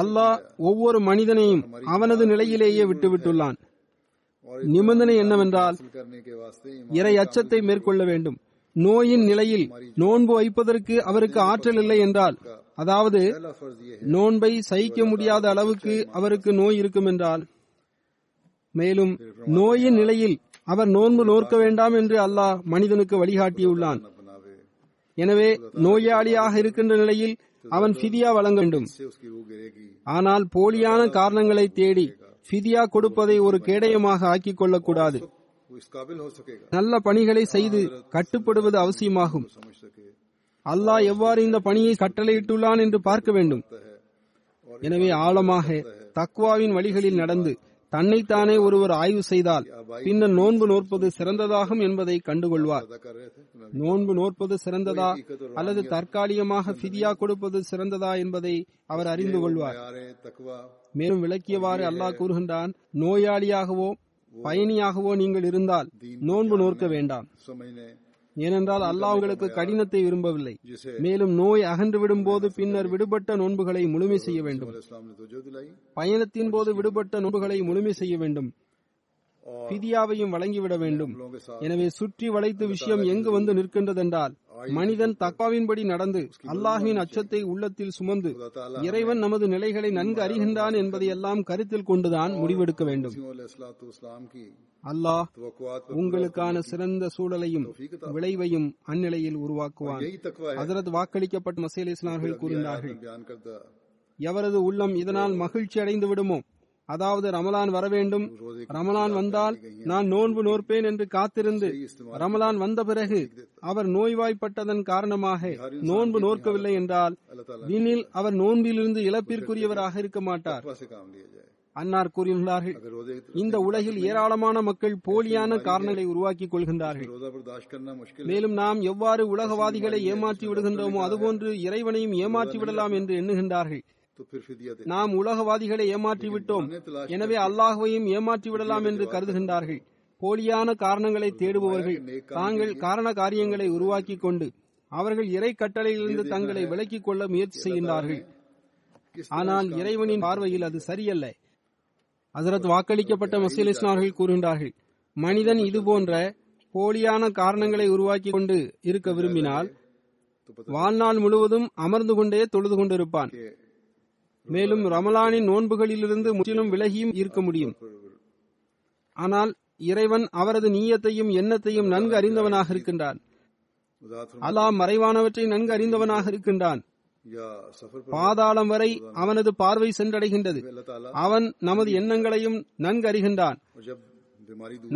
அல்லாஹ் ஒவ்வொரு மனிதனையும் அவனது நிலையிலேயே விட்டுவிட்டுள்ளான். நிபந்தனை என்னவென்றால் இறை அச்சத்தை மேற்கொள்ள வேண்டும். நோயின் நிலையில் நோன்பு வைப்பதற்கு அவருக்கு ஆற்றல் இல்லை என்றால், அதாவது நோன்பை சகிக்க முடியாத அளவுக்கு அவருக்கு நோய் இருக்கும் என்றால், மேலும் நோயின் நிலையில் அவர் நோன்பு நோக்க வேண்டாம் என்று அல்லாஹ் மனிதனுக்கு வழிகாட்டியுள்ளான். எனவே நோயாளியாக இருக்கின்ற நிலையில் அவன் ஃபிதியா வழங்க வேண்டும். ஆனால் போலியான காரணங்களை தேடி ஃபிதியா கொடுப்பதை ஒரு கேடயமாக ஆக்கிக் கொள்ளக்கூடாது. நல்ல பணிகளை செய்து கட்டுப்படுவது அவசியமாகும். அல்லாஹ் எவ்வாறு இந்த பணியை கட்டளையிட்டுள்ளான் என்று பார்க்க வேண்டும். எனவே ஆழமாக தக்வாவின் வழிகளில் நடந்து தன்னைத்தானே ஒருவர் ஆய்வு செய்தால் பின்னர் நோன்பு நோற்பது சிறந்ததாகும் என்பதை கண்டுகொள்வார். நோன்பு நோற்பது சிறந்ததா அல்லது தற்காலிகமாக ஃபிதியா கொடுப்பது சிறந்ததா என்பதை அவர் அறிந்து கொள்வார். மேலும் விளக்கியவாறு அல்லாஹ் கூறுகின்றான், நோயாளியாகவோ பயணியாகவோ நீங்கள் இருந்தால் நோன்பு நோக்க வேண்டாம். ஏனென்றால் அல்லாஹ் உங்களுக்கு கடினத்தை விரும்பவில்லை. மேலும் நோய் அகன்று விடும் போது பின்னர் விடுபட்ட நோன்புகளை முழுமை செய்ய வேண்டும். பயணத்தின் போது விடுபட்ட நோன்புகளை முழுமை செய்ய வேண்டும். ஃபிதியாவையும் வழங்கிவிட வேண்டும். எனவே சுற்றி வளைத்து விஷயம் எங்கு வந்து நிற்கின்றதென்றால், மனிதன் தக்வாவின்படி நடந்து அல்லாஹ்வின் அச்சத்தை உள்ளத்தில் சுமந்து இறைவன் நமது நிலைகளை நன்கு அறிகின்றான் என்பதை எல்லாம் கருத்தில் கொண்டுதான் முடிவெடுக்க வேண்டும். அல்லாஹ் உங்களுக்கான சிறந்த சூழலையும் விளைவையும் அந்நிலையில் உருவாக்குவான். ஹஜ்ரத் வாக்களிக்கப்பட்ட மஸீஹ் அலைஹிஸ்ஸலாம் அவர்கள் கூறினார்கள், எவரது உள்ளம் இதனால் மகிழ்ச்சி அடைந்து விடுமோ, அதாவது ரமலான் வர வேண்டும், ரமலான் வந்தால் நான் நோன்பு நோற்பேன் என்று காத்திருந்து ரமலான் வந்த பிறகு அவர் நோய்வாய்ப்பட்டதன் காரணமாக நோன்பு நோற்கவில்லை என்றால் விண்ணில் அவர் நோன்பிலிருந்து இழப்பிற்குரியவராக இருக்க மாட்டார். அன்னார் கூறியுள்ளார்கள், இந்த உலகில் ஏராளமான மக்கள் போலியான காரணங்களை உருவாக்கிக் கொள்கின்றார்கள். மேலும் நாம் எவ்வாறு உலகவாதிகளை ஏமாற்றி விடுகின்றோமோ அதுபோன்று இறைவனையும் ஏமாற்றி விடலாம் என்று எண்ணுகின்றார்கள். நாம் உலகவாதிகளை ஏமாற்றிவிட்டோம், எனவே அல்லாஹ்வையும் ஏமாற்றிவிடலாம் என்று கருதுகின்றார்கள். போலியான காரணங்களை தேடுபவர்கள் தாங்கள் காரண காரியங்களை உருவாக்கி கொண்டு அவர்கள் இறை கட்டளையிலிருந்து தங்களை விலக்கிக் கொள்ள முயற்சி செய்கின்றார்கள். ஆனால் இறைவனின் பார்வையில் அது சரியல்ல. ஹஜ்ரத் வாக்களிக்கப்பட்ட மசீல் இஸ்லாமர்கள் கூறுகின்றார்கள், மனிதன் இதுபோன்ற போலியான காரணங்களை உருவாக்கி கொண்டு இருக்க விரும்பினால் வாழ்நாள் முழுவதும் அமர்ந்து கொண்டே தொழுது கொண்டிருப்பான். மேலும் ரமலானின் நோன்புகளிலிருந்து முற்றிலும் விலகியும் இருக்க முடியும். ஆனால் இறைவன் அவரது நீயத்தையும் எண்ணத்தையும் நன்கு அறிந்தவனாக இருக்கின்றான். அல்லாஹ் மறைவானவற்றை நன்கு அறிந்தவனாக இருக்கின்றான். பாதாளம் வரை அவனது பார்வை சென்றடைகின்றது. அவன் நமது எண்ணங்களையும் நன்கு அறிகின்றான்,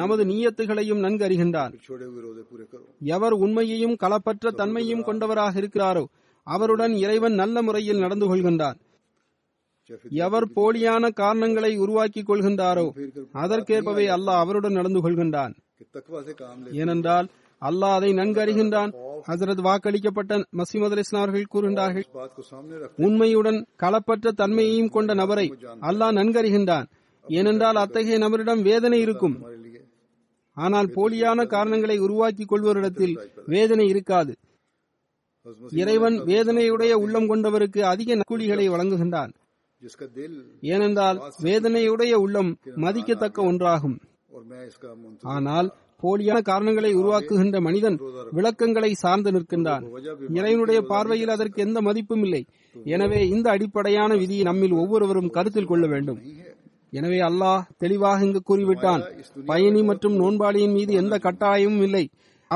நமது நீயத்துகளையும் நன்கு அறிகின்றான். எவர் உண்மையையும் களப்பற்ற தன்மையும் கொண்டவராக இருக்கிறாரோ அவருடன் இறைவன் நல்ல முறையில் நடந்து கொள்கின்றான். எவர் போலியான காரணங்களை உருவாக்கிக் கொள்கின்றாரோ அதற்கேற்பவே அல்லாஹ் அவருடன் நடந்து கொள்கின்றான். ஏனென்றால் அல்லாஹ் அதை நன்கு அறிகின்றான். ஹஜ்ரத் வாக்களிக்கப்பட்ட மஸீஹ் மவ்ஊத் அவர்கள் கூறுகின்றார்கள், உண்மையுடன் களப்பற்ற தன்மையையும் கொண்ட நபரை அல்லாஹ் நன்கு அறிகின்றான். ஏனென்றால் அத்தகைய நபரிடம் வேதனை இருக்கும். ஆனால் போலியான காரணங்களை உருவாக்கிக் கொள்வோரிடத்தில் வேதனை இருக்காது. இறைவன் வேதனையுடைய உள்ளம் கொண்டவருக்கு அதிக நற்கூலிகளை வழங்குகின்றான். ஏனென்றால் வேதனையுடைய உள்ளம் மதிக்கத்தக்க ஒன்றாகும். ஆனால் போலியான காரணங்களை உருவாக்குகின்ற மனிதன் விளக்கங்களை சார்ந்து நிற்கின்றான். இறைவனுடைய பார்வையில் அதற்கு எந்த மதிப்பும் இல்லை. எனவே இந்த அடிப்படையான விதியை நம்மில் ஒவ்வொருவரும் கருத்தில் கொள்ள வேண்டும். எனவே அல்லாஹ் தெளிவாக இங்கு கூறிவிட்டான், பயணி மற்றும் நோன்பாளியின் மீது எந்த கட்டாயமும் இல்லை,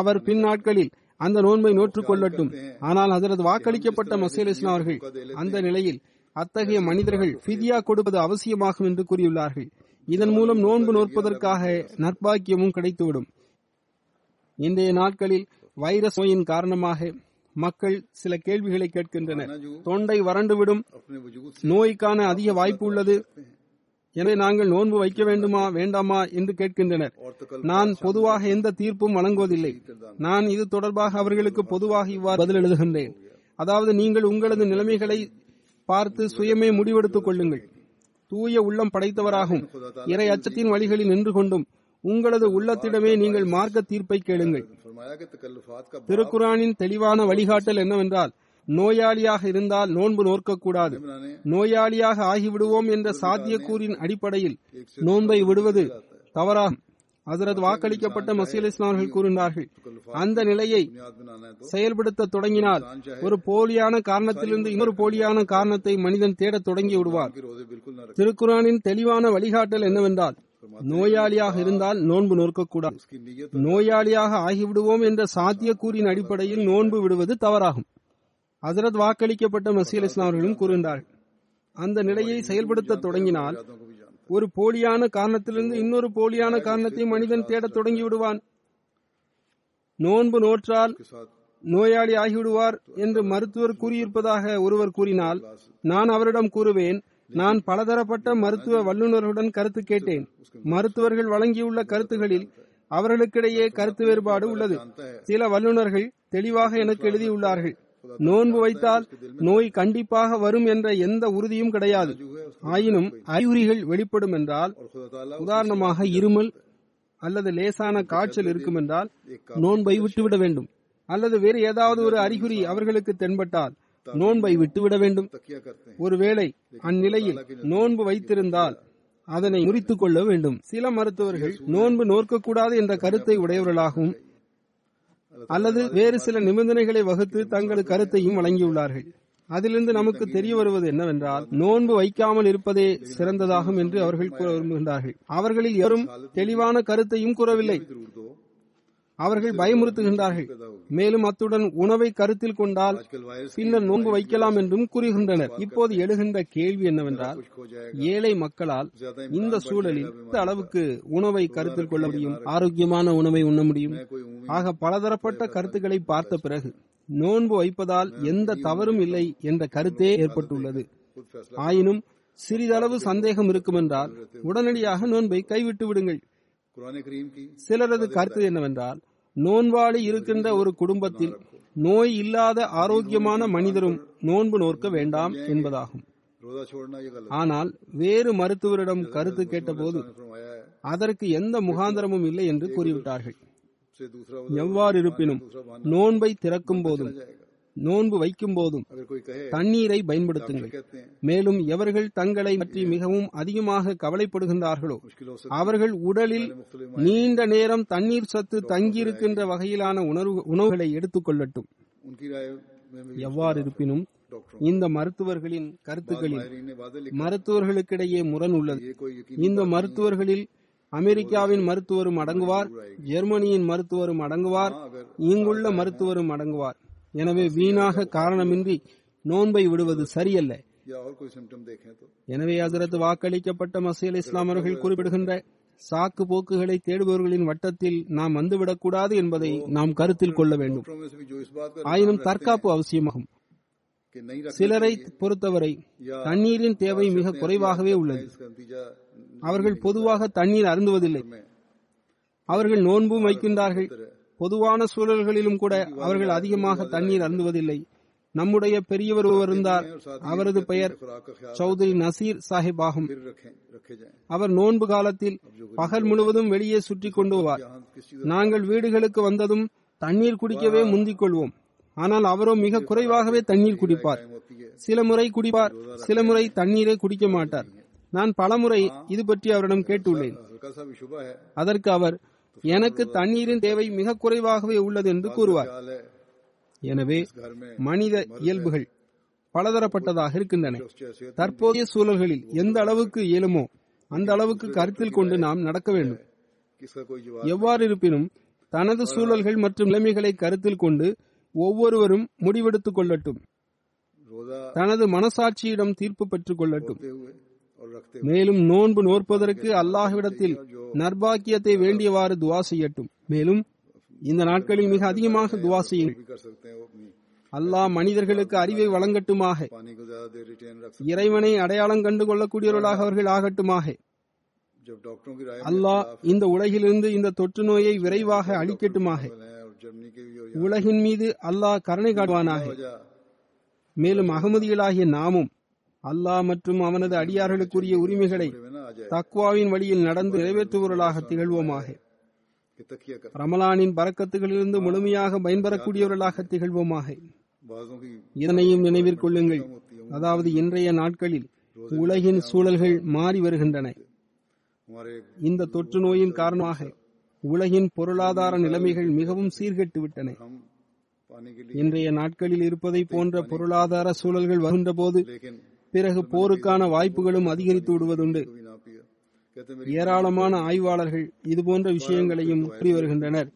அவர் பின் நாட்களில் அந்த நோன்பை நோற்றுக் கொள்ளட்டும். ஆனால் ஹஜ்ரத் வாக்களிக்கப்பட்ட மஸீஹ் இஸ்லாம் அவர்கள் அந்த நிலையில் அத்தகைய மனிதர்கள் ஃபிதியா கொடுப்பது அவசியமாகும் என்று கூறியுள்ளார்கள். இதன் மூலம் நோன்பு நோற்பதற்காக நற்பாக்கியமும் கிடைத்துவிடும். இன்றைய நாட்களில் வைரஸ் நோயின் காரணமாக மக்கள் சில கேள்விகளை கேட்கின்றனர். தொண்டை வறண்டுவிடும், நோய்க்கான அதிக வாய்ப்பு உள்ளது, எனவே நாங்கள் நோன்பு வைக்க வேண்டுமா வேண்டாமா என்று கேட்கின்றனர். நான் பொதுவாக எந்த தீர்ப்பும் வழங்குவதில்லை. நான் இது தொடர்பாக அவர்களுக்கு பொதுவாக இவ்வாறு பதில் எழுதுகின்றேன், அதாவது நீங்கள் உங்களது நிலைமைகளை பார்த்து சுயமே முடிவெடுத்துக் கொள்ளுங்கள். தூய உள்ளம் படைத்தவராகும் இறை அச்சத்தின் வழிகளில் நின்று கொண்டும் உங்களது உள்ளத்திடமே நீங்கள் மார்க்க தீர்ப்பை கேளுங்கள். திருக்குரானின் தெளிவான வழிகாட்டல் என்னவென்றால், நோயாளியாக இருந்தால் நோன்பு நோற்கக்கூடாது. நோயாளியாக ஆகிவிடுவோம் என்ற சாத்தியக்கூறின் அடிப்படையில் நோன்பை விடுவது தவறாகும். ஹஜ்ரத் வாக்களிக்கப்பட்ட மஸீஹ் இஸ்லாமர்கள் கூறினார்கள், அந்த நிலையை செயல்படுத்த தொடங்கினால் ஒரு போலியான காரணத்திலிருந்து இன்னொரு போலியான காரணத்தை மனிதன் தேட தொடங்கி விடுவார். திருக்குரானின் தெளிவான வழிகாட்டல் என்னவென்றால், நோயாளியாக இருந்தால் நோன்பு நோற்கக்கூடாது. நோயாளியாக ஆகிவிடுவோம் என்ற சாத்தியக்கூறின் அடிப்படையில் நோன்பு விடுவது தவறாகும். ஹஜ்ரத் வாக்களிக்கப்பட்ட மஸீஹ் இஸ்லாமர்களும் கூறினார்கள், அந்த நிலையை செயல்படுத்த தொடங்கினால் ஒரு போலியான காரணத்திலிருந்து இன்னொரு போலியான காரணத்தை மனிதன் தேட தொடங்கி விடுவான். நோன்பு நோற்றால் நோயாளி ஆகிவிடுவார் என்று மருத்துவர் கூறியிருப்பதாக ஒருவர் கூறினால், நான் அவரிடம் கூறுவேன், நான் பலதரப்பட்ட மருத்துவ வல்லுநர்களுடன் கருத்து கேட்டேன். மருத்துவர்கள் வழங்கியுள்ள கருத்துகளில் அவர்களுக்கிடையே கருத்து வேறுபாடு உள்ளது. சில வல்லுநர்கள் தெளிவாக எனக்கு எழுதியுள்ளார்கள், நோன்பு வைத்தால் நோய் கண்டிப்பாக வரும் என்ற எந்த உறுதியும் கிடையாது. ஆயினும் அறிகுறிகள் வெளிப்படும் என்றால், உதாரணமாக இருமல் அல்லது லேசான காய்ச்சல் இருக்கும் என்றால் நோன்பை விட்டுவிட வேண்டும். அல்லது வேறு ஏதாவது ஒரு அறிகுறி அவர்களுக்கு தென்பட்டால் நோன்பை விட்டுவிட வேண்டும். ஒருவேளை அந்நிலையில் நோன்பு வைத்திருந்தால் அதனை முறித்துக் கொள்ள வேண்டும். சில மருத்துவர்கள் நோன்பு நோற்கக்கூடாது என்ற கருத்தை உடையவர்களாகவும் அல்லது வேறு சில நிபந்தனைகளை வகுத்து தங்கள் கருத்தையும் வழங்கியுள்ளார்கள். அதிலிருந்து நமக்கு தெரிய வருவது என்னவென்றால், நோன்பு வைக்காமல் இருப்பதே சிறந்ததாகும் என்று அவர்கள் கூற விரும்புகின்றார்கள். அவர்களில் யாரும் தெளிவான கருத்தையும் கூறவில்லை. அவர்கள் பயமுறுத்துகின்றார்கள். மேலும் அத்துடன் உணவை கருத்தில் கொண்டால் பின்னர் நோன்பு வைக்கலாம் என்றும் கூறுகின்றனர். இப்போது எழுகின்ற கேள்வி என்னவென்றால், ஏழை மக்களால் இந்த சூழலில் எந்த அளவுக்கு உணவை கருத்தில் கொள்ள முடியும், ஆரோக்கியமான உணவை உண்ண முடியும்? ஆக பலதரப்பட்ட கருத்துக்களை பார்த்த பிறகு நோன்பு வைப்பதால் எந்த தவறும் இல்லை என்ற கருத்தே ஏற்பட்டுள்ளது. ஆயினும் சிறிதளவு சந்தேகம் இருக்குமென்றால் உடனடியாக நோன்பை கைவிட்டு விடுங்கள். சிலரது கருத்து என்னவென்றால், நோன்பாளி இருக்கின்ற ஒரு குடும்பத்தில் நோய் இல்லாத ஆரோக்கியமான மனிதரும் நோன்பு நோற்க வேண்டாம் என்பதாகும். ஆனால் வேறு மருத்துவரிடம் கருத்து கேட்டபோது அதற்கு எந்த முகாந்திரமும் இல்லை என்று கூறிவிட்டார்கள். எவ்வாறு இருப்பினும் நோன்பை திறக்கும் போதும் நோன்பு வைக்கும் போதும் தண்ணீரை பயன்படுத்துங்கள். மேலும் எவர்கள் தங்களை பற்றி மிகவும் அதிகமாக கவலைப்படுகின்றார்களோ அவர்கள் உடலில் நீண்ட நேரம் தண்ணீர் சத்து தங்கியிருக்கின்ற வகையிலான உணவு உணவுகளை எடுத்துக் கொள்ளட்டும். எவ்வாறு இருப்பினும் இந்த மருத்துவர்களின் கருத்துக்களில் மருத்துவர்களுக்கிடையே முரண் உள்ளது. இந்த மருத்துவர்களில் அமெரிக்காவின் மருத்துவரும் அடங்குவார், ஜெர்மனியின் மருத்துவரும் அடங்குவார், இங்குள்ள மருத்துவரும் அடங்குவார். எனவே வீணாக காரணமின்றி நோன்பை விடுவது சரியல்ல. எனவே ஹஜ்ரத் வாக்களிக்கப்பட்ட மசீல் இஸ்லாமர்கள் குறிப்பிடுகின்ற சாக்கு போக்குகளை தேடுபவர்களின் வட்டத்தில் நாம் வந்துவிடக்கூடாது என்பதை நாம் கருத்தில் கொள்ள வேண்டும். ஆயினும் தற்காப்பு அவசியமாகும். சிலரை பொறுத்தவரை தண்ணீரின் தேவை மிக குறைவாகவே உள்ளது. அவர்கள் பொதுவாக தண்ணீர் அருந்துவதில்லை. அவர்கள் நோன்பும் வைக்கின்றார்கள். பொதுவான சூழல்களிலும் கூட அவர்கள் அதிகமாக தண்ணீர் அருந்துவதில்லை. நம்முடைய பெரியவர் இருந்தார். அவரது பெயர் சௌத்ரி நசீர் சாஹிப் ஆகும். அவர் நோன்பு காலத்தில் பகல் முழுவதும் வெளியே சுற்றி கொண்டு வருவார். நாங்கள் வீடுகளுக்கு வந்ததும் தண்ணீர் குடிக்கவே முந்திக் கொள்வோம். ஆனால் அவரோ மிக குறைவாகவே தண்ணீர் குடிப்பார். சில முறை குடிப்பார், சில முறை தண்ணீரை குடிக்க மாட்டார். நான் பல முறை இது பற்றி அவரிடம் கேட்டுள்ளேன். அதற்கு அவர், எனக்கு தண்ணீரின் தேவை மிக குறைவாகவே உள்ளது என்று கூறுவார். எனவே மனித இயல்புகள் பலதரப்பட்டதாக இருக்கின்றன. தற்போதைய சூழல்களில் எந்த அளவுக்கு இயலுமோ அந்த அளவுக்கு கருத்தில் கொண்டு நாம் நடக்க வேண்டும். எவ்வாறு இருப்பினும் தனது சூழல்கள் மற்றும் நிலைமைகளை கருத்தில் கொண்டு ஒவ்வொருவரும் முடிவெடுத்துக் கொள்ளட்டும். தனது மனசாட்சியிடம் தீர்ப்பு பெற்றுக் கொள்ளட்டும். மேலும் நோன்பு நோற்பதற்கு அல்லாஹ்விடத்தில் நற்பாக்கியத்தை வேண்டியவாறு துவா செய்யட்டும். மேலும் இந்த நாட்களில் மிக அதிகமாக துவா செய்யுங்கள். அல்லாஹ் மனிதர்களுக்கு அறிவை வழங்கட்டுமாக. இறைவனை அடையாளம் கண்டு கொள்ளக்கூடியவர்களாக அவர்கள் ஆகட்டுமாக. அல்லாஹ் இந்த உலகிலிருந்து இந்த தொற்று நோயை விரைவாக அழிக்கட்டுமாக. உலகின் மீது அல்லாஹ் கருணை காட்டுவானாக. மேலும் அகமதிகளாகிய நாமும் அல்லாஹ் மற்றும் அவனது அடியார்களுக்குரிய உரிமைகளை தக்வாவின் வழியில் நடந்து நிறைவேற்றுபவர்களாக திகழ்வோமாக. ரமலானின் பரக்கத்துகளிலிருந்து முழுமையாக பயன்பெறக்கூடியவர்களாக திகழ்வோமாக. இதனையும் நினைவில் கொள்ளுங்கள். அதாவது இன்றைய நாட்களில் உலகின் சூழல்கள் மாறி வருகின்றன. இந்த தொற்று நோயின் காரணமாக உலகின் பொருளாதார நிலைமைகள் மிகவும் சீர்கெட்டு விட்டன. இன்றைய நாட்களில் இருப்பதை போன்ற பொருளாதார சூழல்கள் வருகின்ற போது பிறகு போருக்கான வாய்ப்புகளும் அதிகரித்து விடுவதுண்டு. ஏராளமான ஆய்வாளர்கள் இதுபோன்ற விஷயங்களையும் கூறி வருகின்றனர்.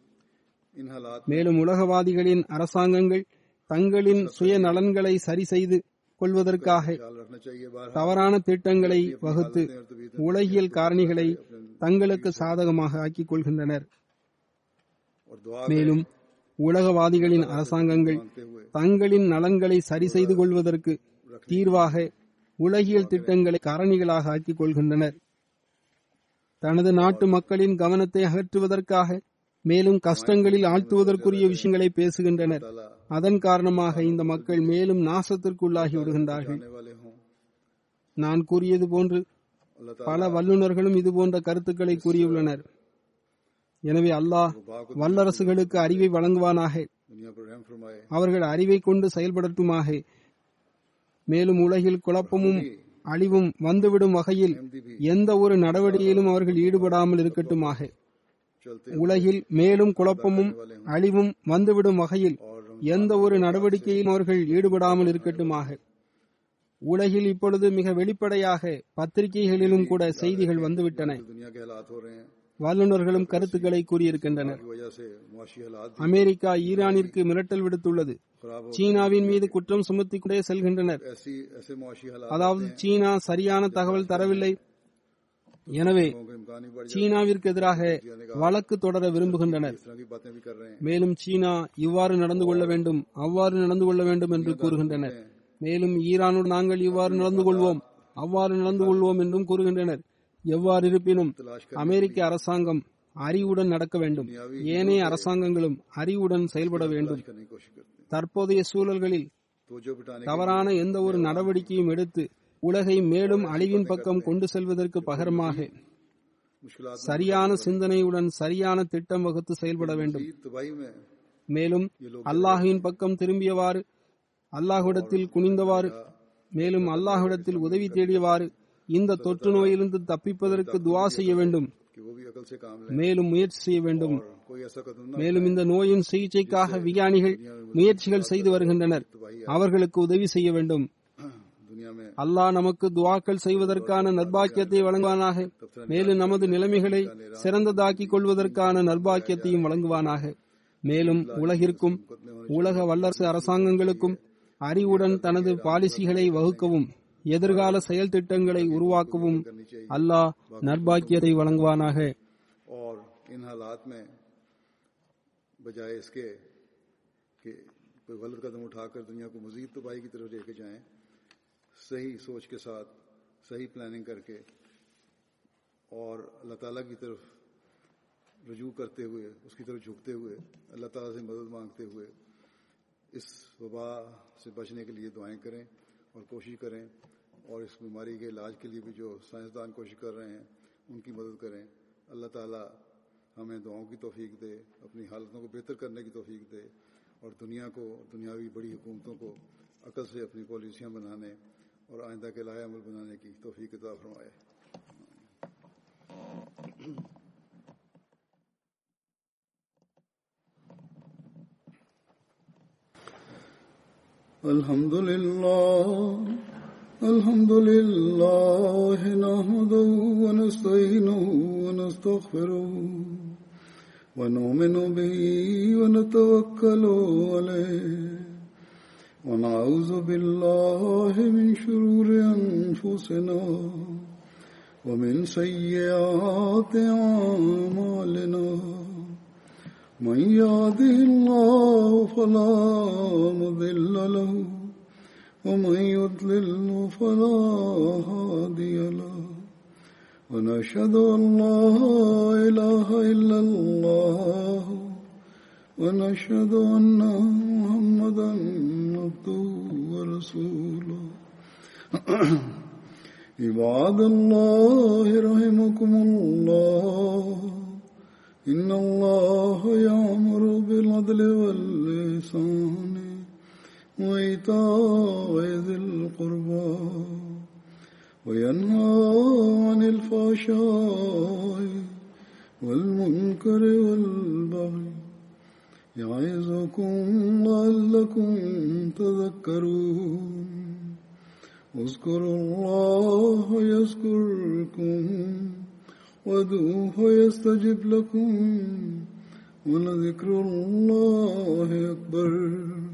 மேலும் உலகவாதிகளின் அரசாங்கங்கள் தங்களின் சுய நலன்களை சரி செய்து கொள்வதற்காக தவறான திட்டங்களை வகுத்து உலகியல் காரணிகளை தங்களுக்கு சாதகமாக ஆக்கிக் கொள்கின்றனர். மேலும் உலகவாதிகளின் அரசாங்கங்கள் தங்களின் நலன்களை சரி செய்து கொள்வதற்கு தீர்வாக உலகியல் திட்டங்களை காரணிகளாக ஆக்கிக் கொள்கின்றனர். தனது நாட்டு மக்களின் கவனத்தை அகற்றுவதற்காக மேலும் கஷ்டங்களில் ஆழ்த்துவதற்குரிய விஷயங்களை பேசுகின்றனர். அதன் காரணமாக இந்த மக்கள் மேலும் நாசத்திற்குள்ளாகி விடுகின்றார்கள். நான் கூறியது போன்று பல வல்லுநர்களும் இதுபோன்ற கருத்துக்களை கூறியுள்ளனர். எனவே அல்லாஹ் வல்லரசுகளுக்கு அறிவை வழங்குவானாக. அவர்கள் அறிவை கொண்டு செயல்படுத்துமாக. மேலும் உலகில் குழப்பமும் அழிவும் வந்துவிடும் வகையில் எந்த ஒரு நடவடிக்கையிலும் அவர்கள் ஈடுபடாமல் இருக்கட்டுமாக. உலகில் மேலும் குழப்பமும் அழிவும் வந்துவிடும் வகையில் எந்த ஒரு நடவடிக்கையிலும் அவர்கள் ஈடுபடாமல் இருக்கட்டுமாக. உலகில் இப்பொழுது மிக வெளிப்படையாக பத்திரிகைகளிலும் கூட செய்திகள் வந்துவிட்டன. வல்லுநர்களும் கருத்துக்களை கூறியிருக்கின்றனர். அமெரிக்கா ஈரானிற்கு மிரட்டல் விடுத்துள்ளது. சீனாவின் மீது குற்றம் சுமத்திக் கொண்டே செல்கின்றனர். அதாவது சீனா சரியான தகவல் தரவில்லை, எனவே சீனாவிற்கு எதிராக வழக்கு தொடர விரும்புகின்றனர். மேலும் சீனா இவ்வாறு நடந்து கொள்ள வேண்டும், அவ்வாறு நடந்து கொள்ள வேண்டும் என்று கூறுகின்றனர். மேலும் ஈரானுடன் நாங்கள் இவ்வாறு நடந்து கொள்வோம், அவ்வாறு நடந்து கொள்வோம் என்றும் கூறுகின்றனர். எவ்வாறு இருப்பினும் அமெரிக்க அரசாங்கம் அறிவுடன் நடக்க வேண்டும். ஏனைய அரசாங்கங்களும் அறிவுடன் செயல்பட வேண்டும். தற்போதைய சூழல்களில் தவறான எந்த ஒரு நடவடிக்கையும் எடுத்து உலகை மேலும் அழிவின் பக்கம் கொண்டு செல்வதற்கு பகரமாக சரியான சிந்தனையுடன் சரியான திட்டம் வகுத்து செயல்பட வேண்டும். மேலும் அல்லாஹுவின் பக்கம் திரும்பியவாறு, அல்லாஹ்விடத்தில் குனிந்தவாறு, மேலும் அல்லாஹ்விடத்தில் உதவி தேடியவாறு இந்த தொற்று நோயிலிருந்து தப்பிப்பதற்கு துவா செய்ய வேண்டும், மேலும் முயற்சி செய்ய வேண்டும். மேலும் இந்த நோயின் சிகிச்சைக்காக விஞ்ஞானிகள் முயற்சிகள் செய்து வருகின்றனர், அவர்களுக்கு உதவி செய்ய வேண்டும். அல்லாஹ் நமக்கு துவாக்கள் செய்வதற்கான நற்பாக்கியத்தை வழங்குவானாக. மேலும் நமது நிலைமைகளை சிறந்ததாக்கிக் கொள்வதற்கான நற்பாக்கியத்தையும் வழங்குவானாக. மேலும் உலகிற்கும் உலக வல்லரசு அரசாங்கங்களுக்கும் அறிவுடன் தனது பாலிசிகளை வகுக்கவும் எதிர்கால செயல் திட்டங்களை உருவாக்கவும் அல்லாஹ் நற்பாக்கியத்தை வழங்குவானாக. رجوع کرتے ہوئے اس کی طرف جھکتے ہوئے اللہ تعالیٰ سے مدد مانگتے ہوئے اس وبا سے بچنے کے لیے دعائیں کریں اور کوشش کریں, اور اس بیماری کے علاج کے لیے بھی جو سائنسدان کوشش کر رہے ہیں ان کی مدد کریں. اللہ تعالیٰ ہمیں دعاؤں کی توفیق دے, اپنی حالتوں کو بہتر کرنے کی توفیق دے, اور دنیا کو اور دنیاوی بڑی حکومتوں کو عقل سے اپنی پالیسیاں بنانے اور آئندہ کے لائحہ عمل بنانے کی توفیق عطا فرمائے. الحمد لله الحمد لله نحمده ونستعينه ونستغفره ونؤمن به ونتوكل عليه ونعوذ بالله من شرور أنفسنا ومن سيئات أعمالنا من يهده الله فلا مضل له ومن يضلل فلا هادي له ونشهد أن لا إله إلا الله ونشهد أن محمدا عبده ورسوله. عباد الله رحمكم الله إن الله يأمر بالعدل والإحسان وإيتاء ذي القربى وينهى عن الفحشاء والمنكر والبغي يعظكم لعلكم تذكرون. اذكروا الله يذكركم وادعوه يستجب لكم ولذكر الله أكبر.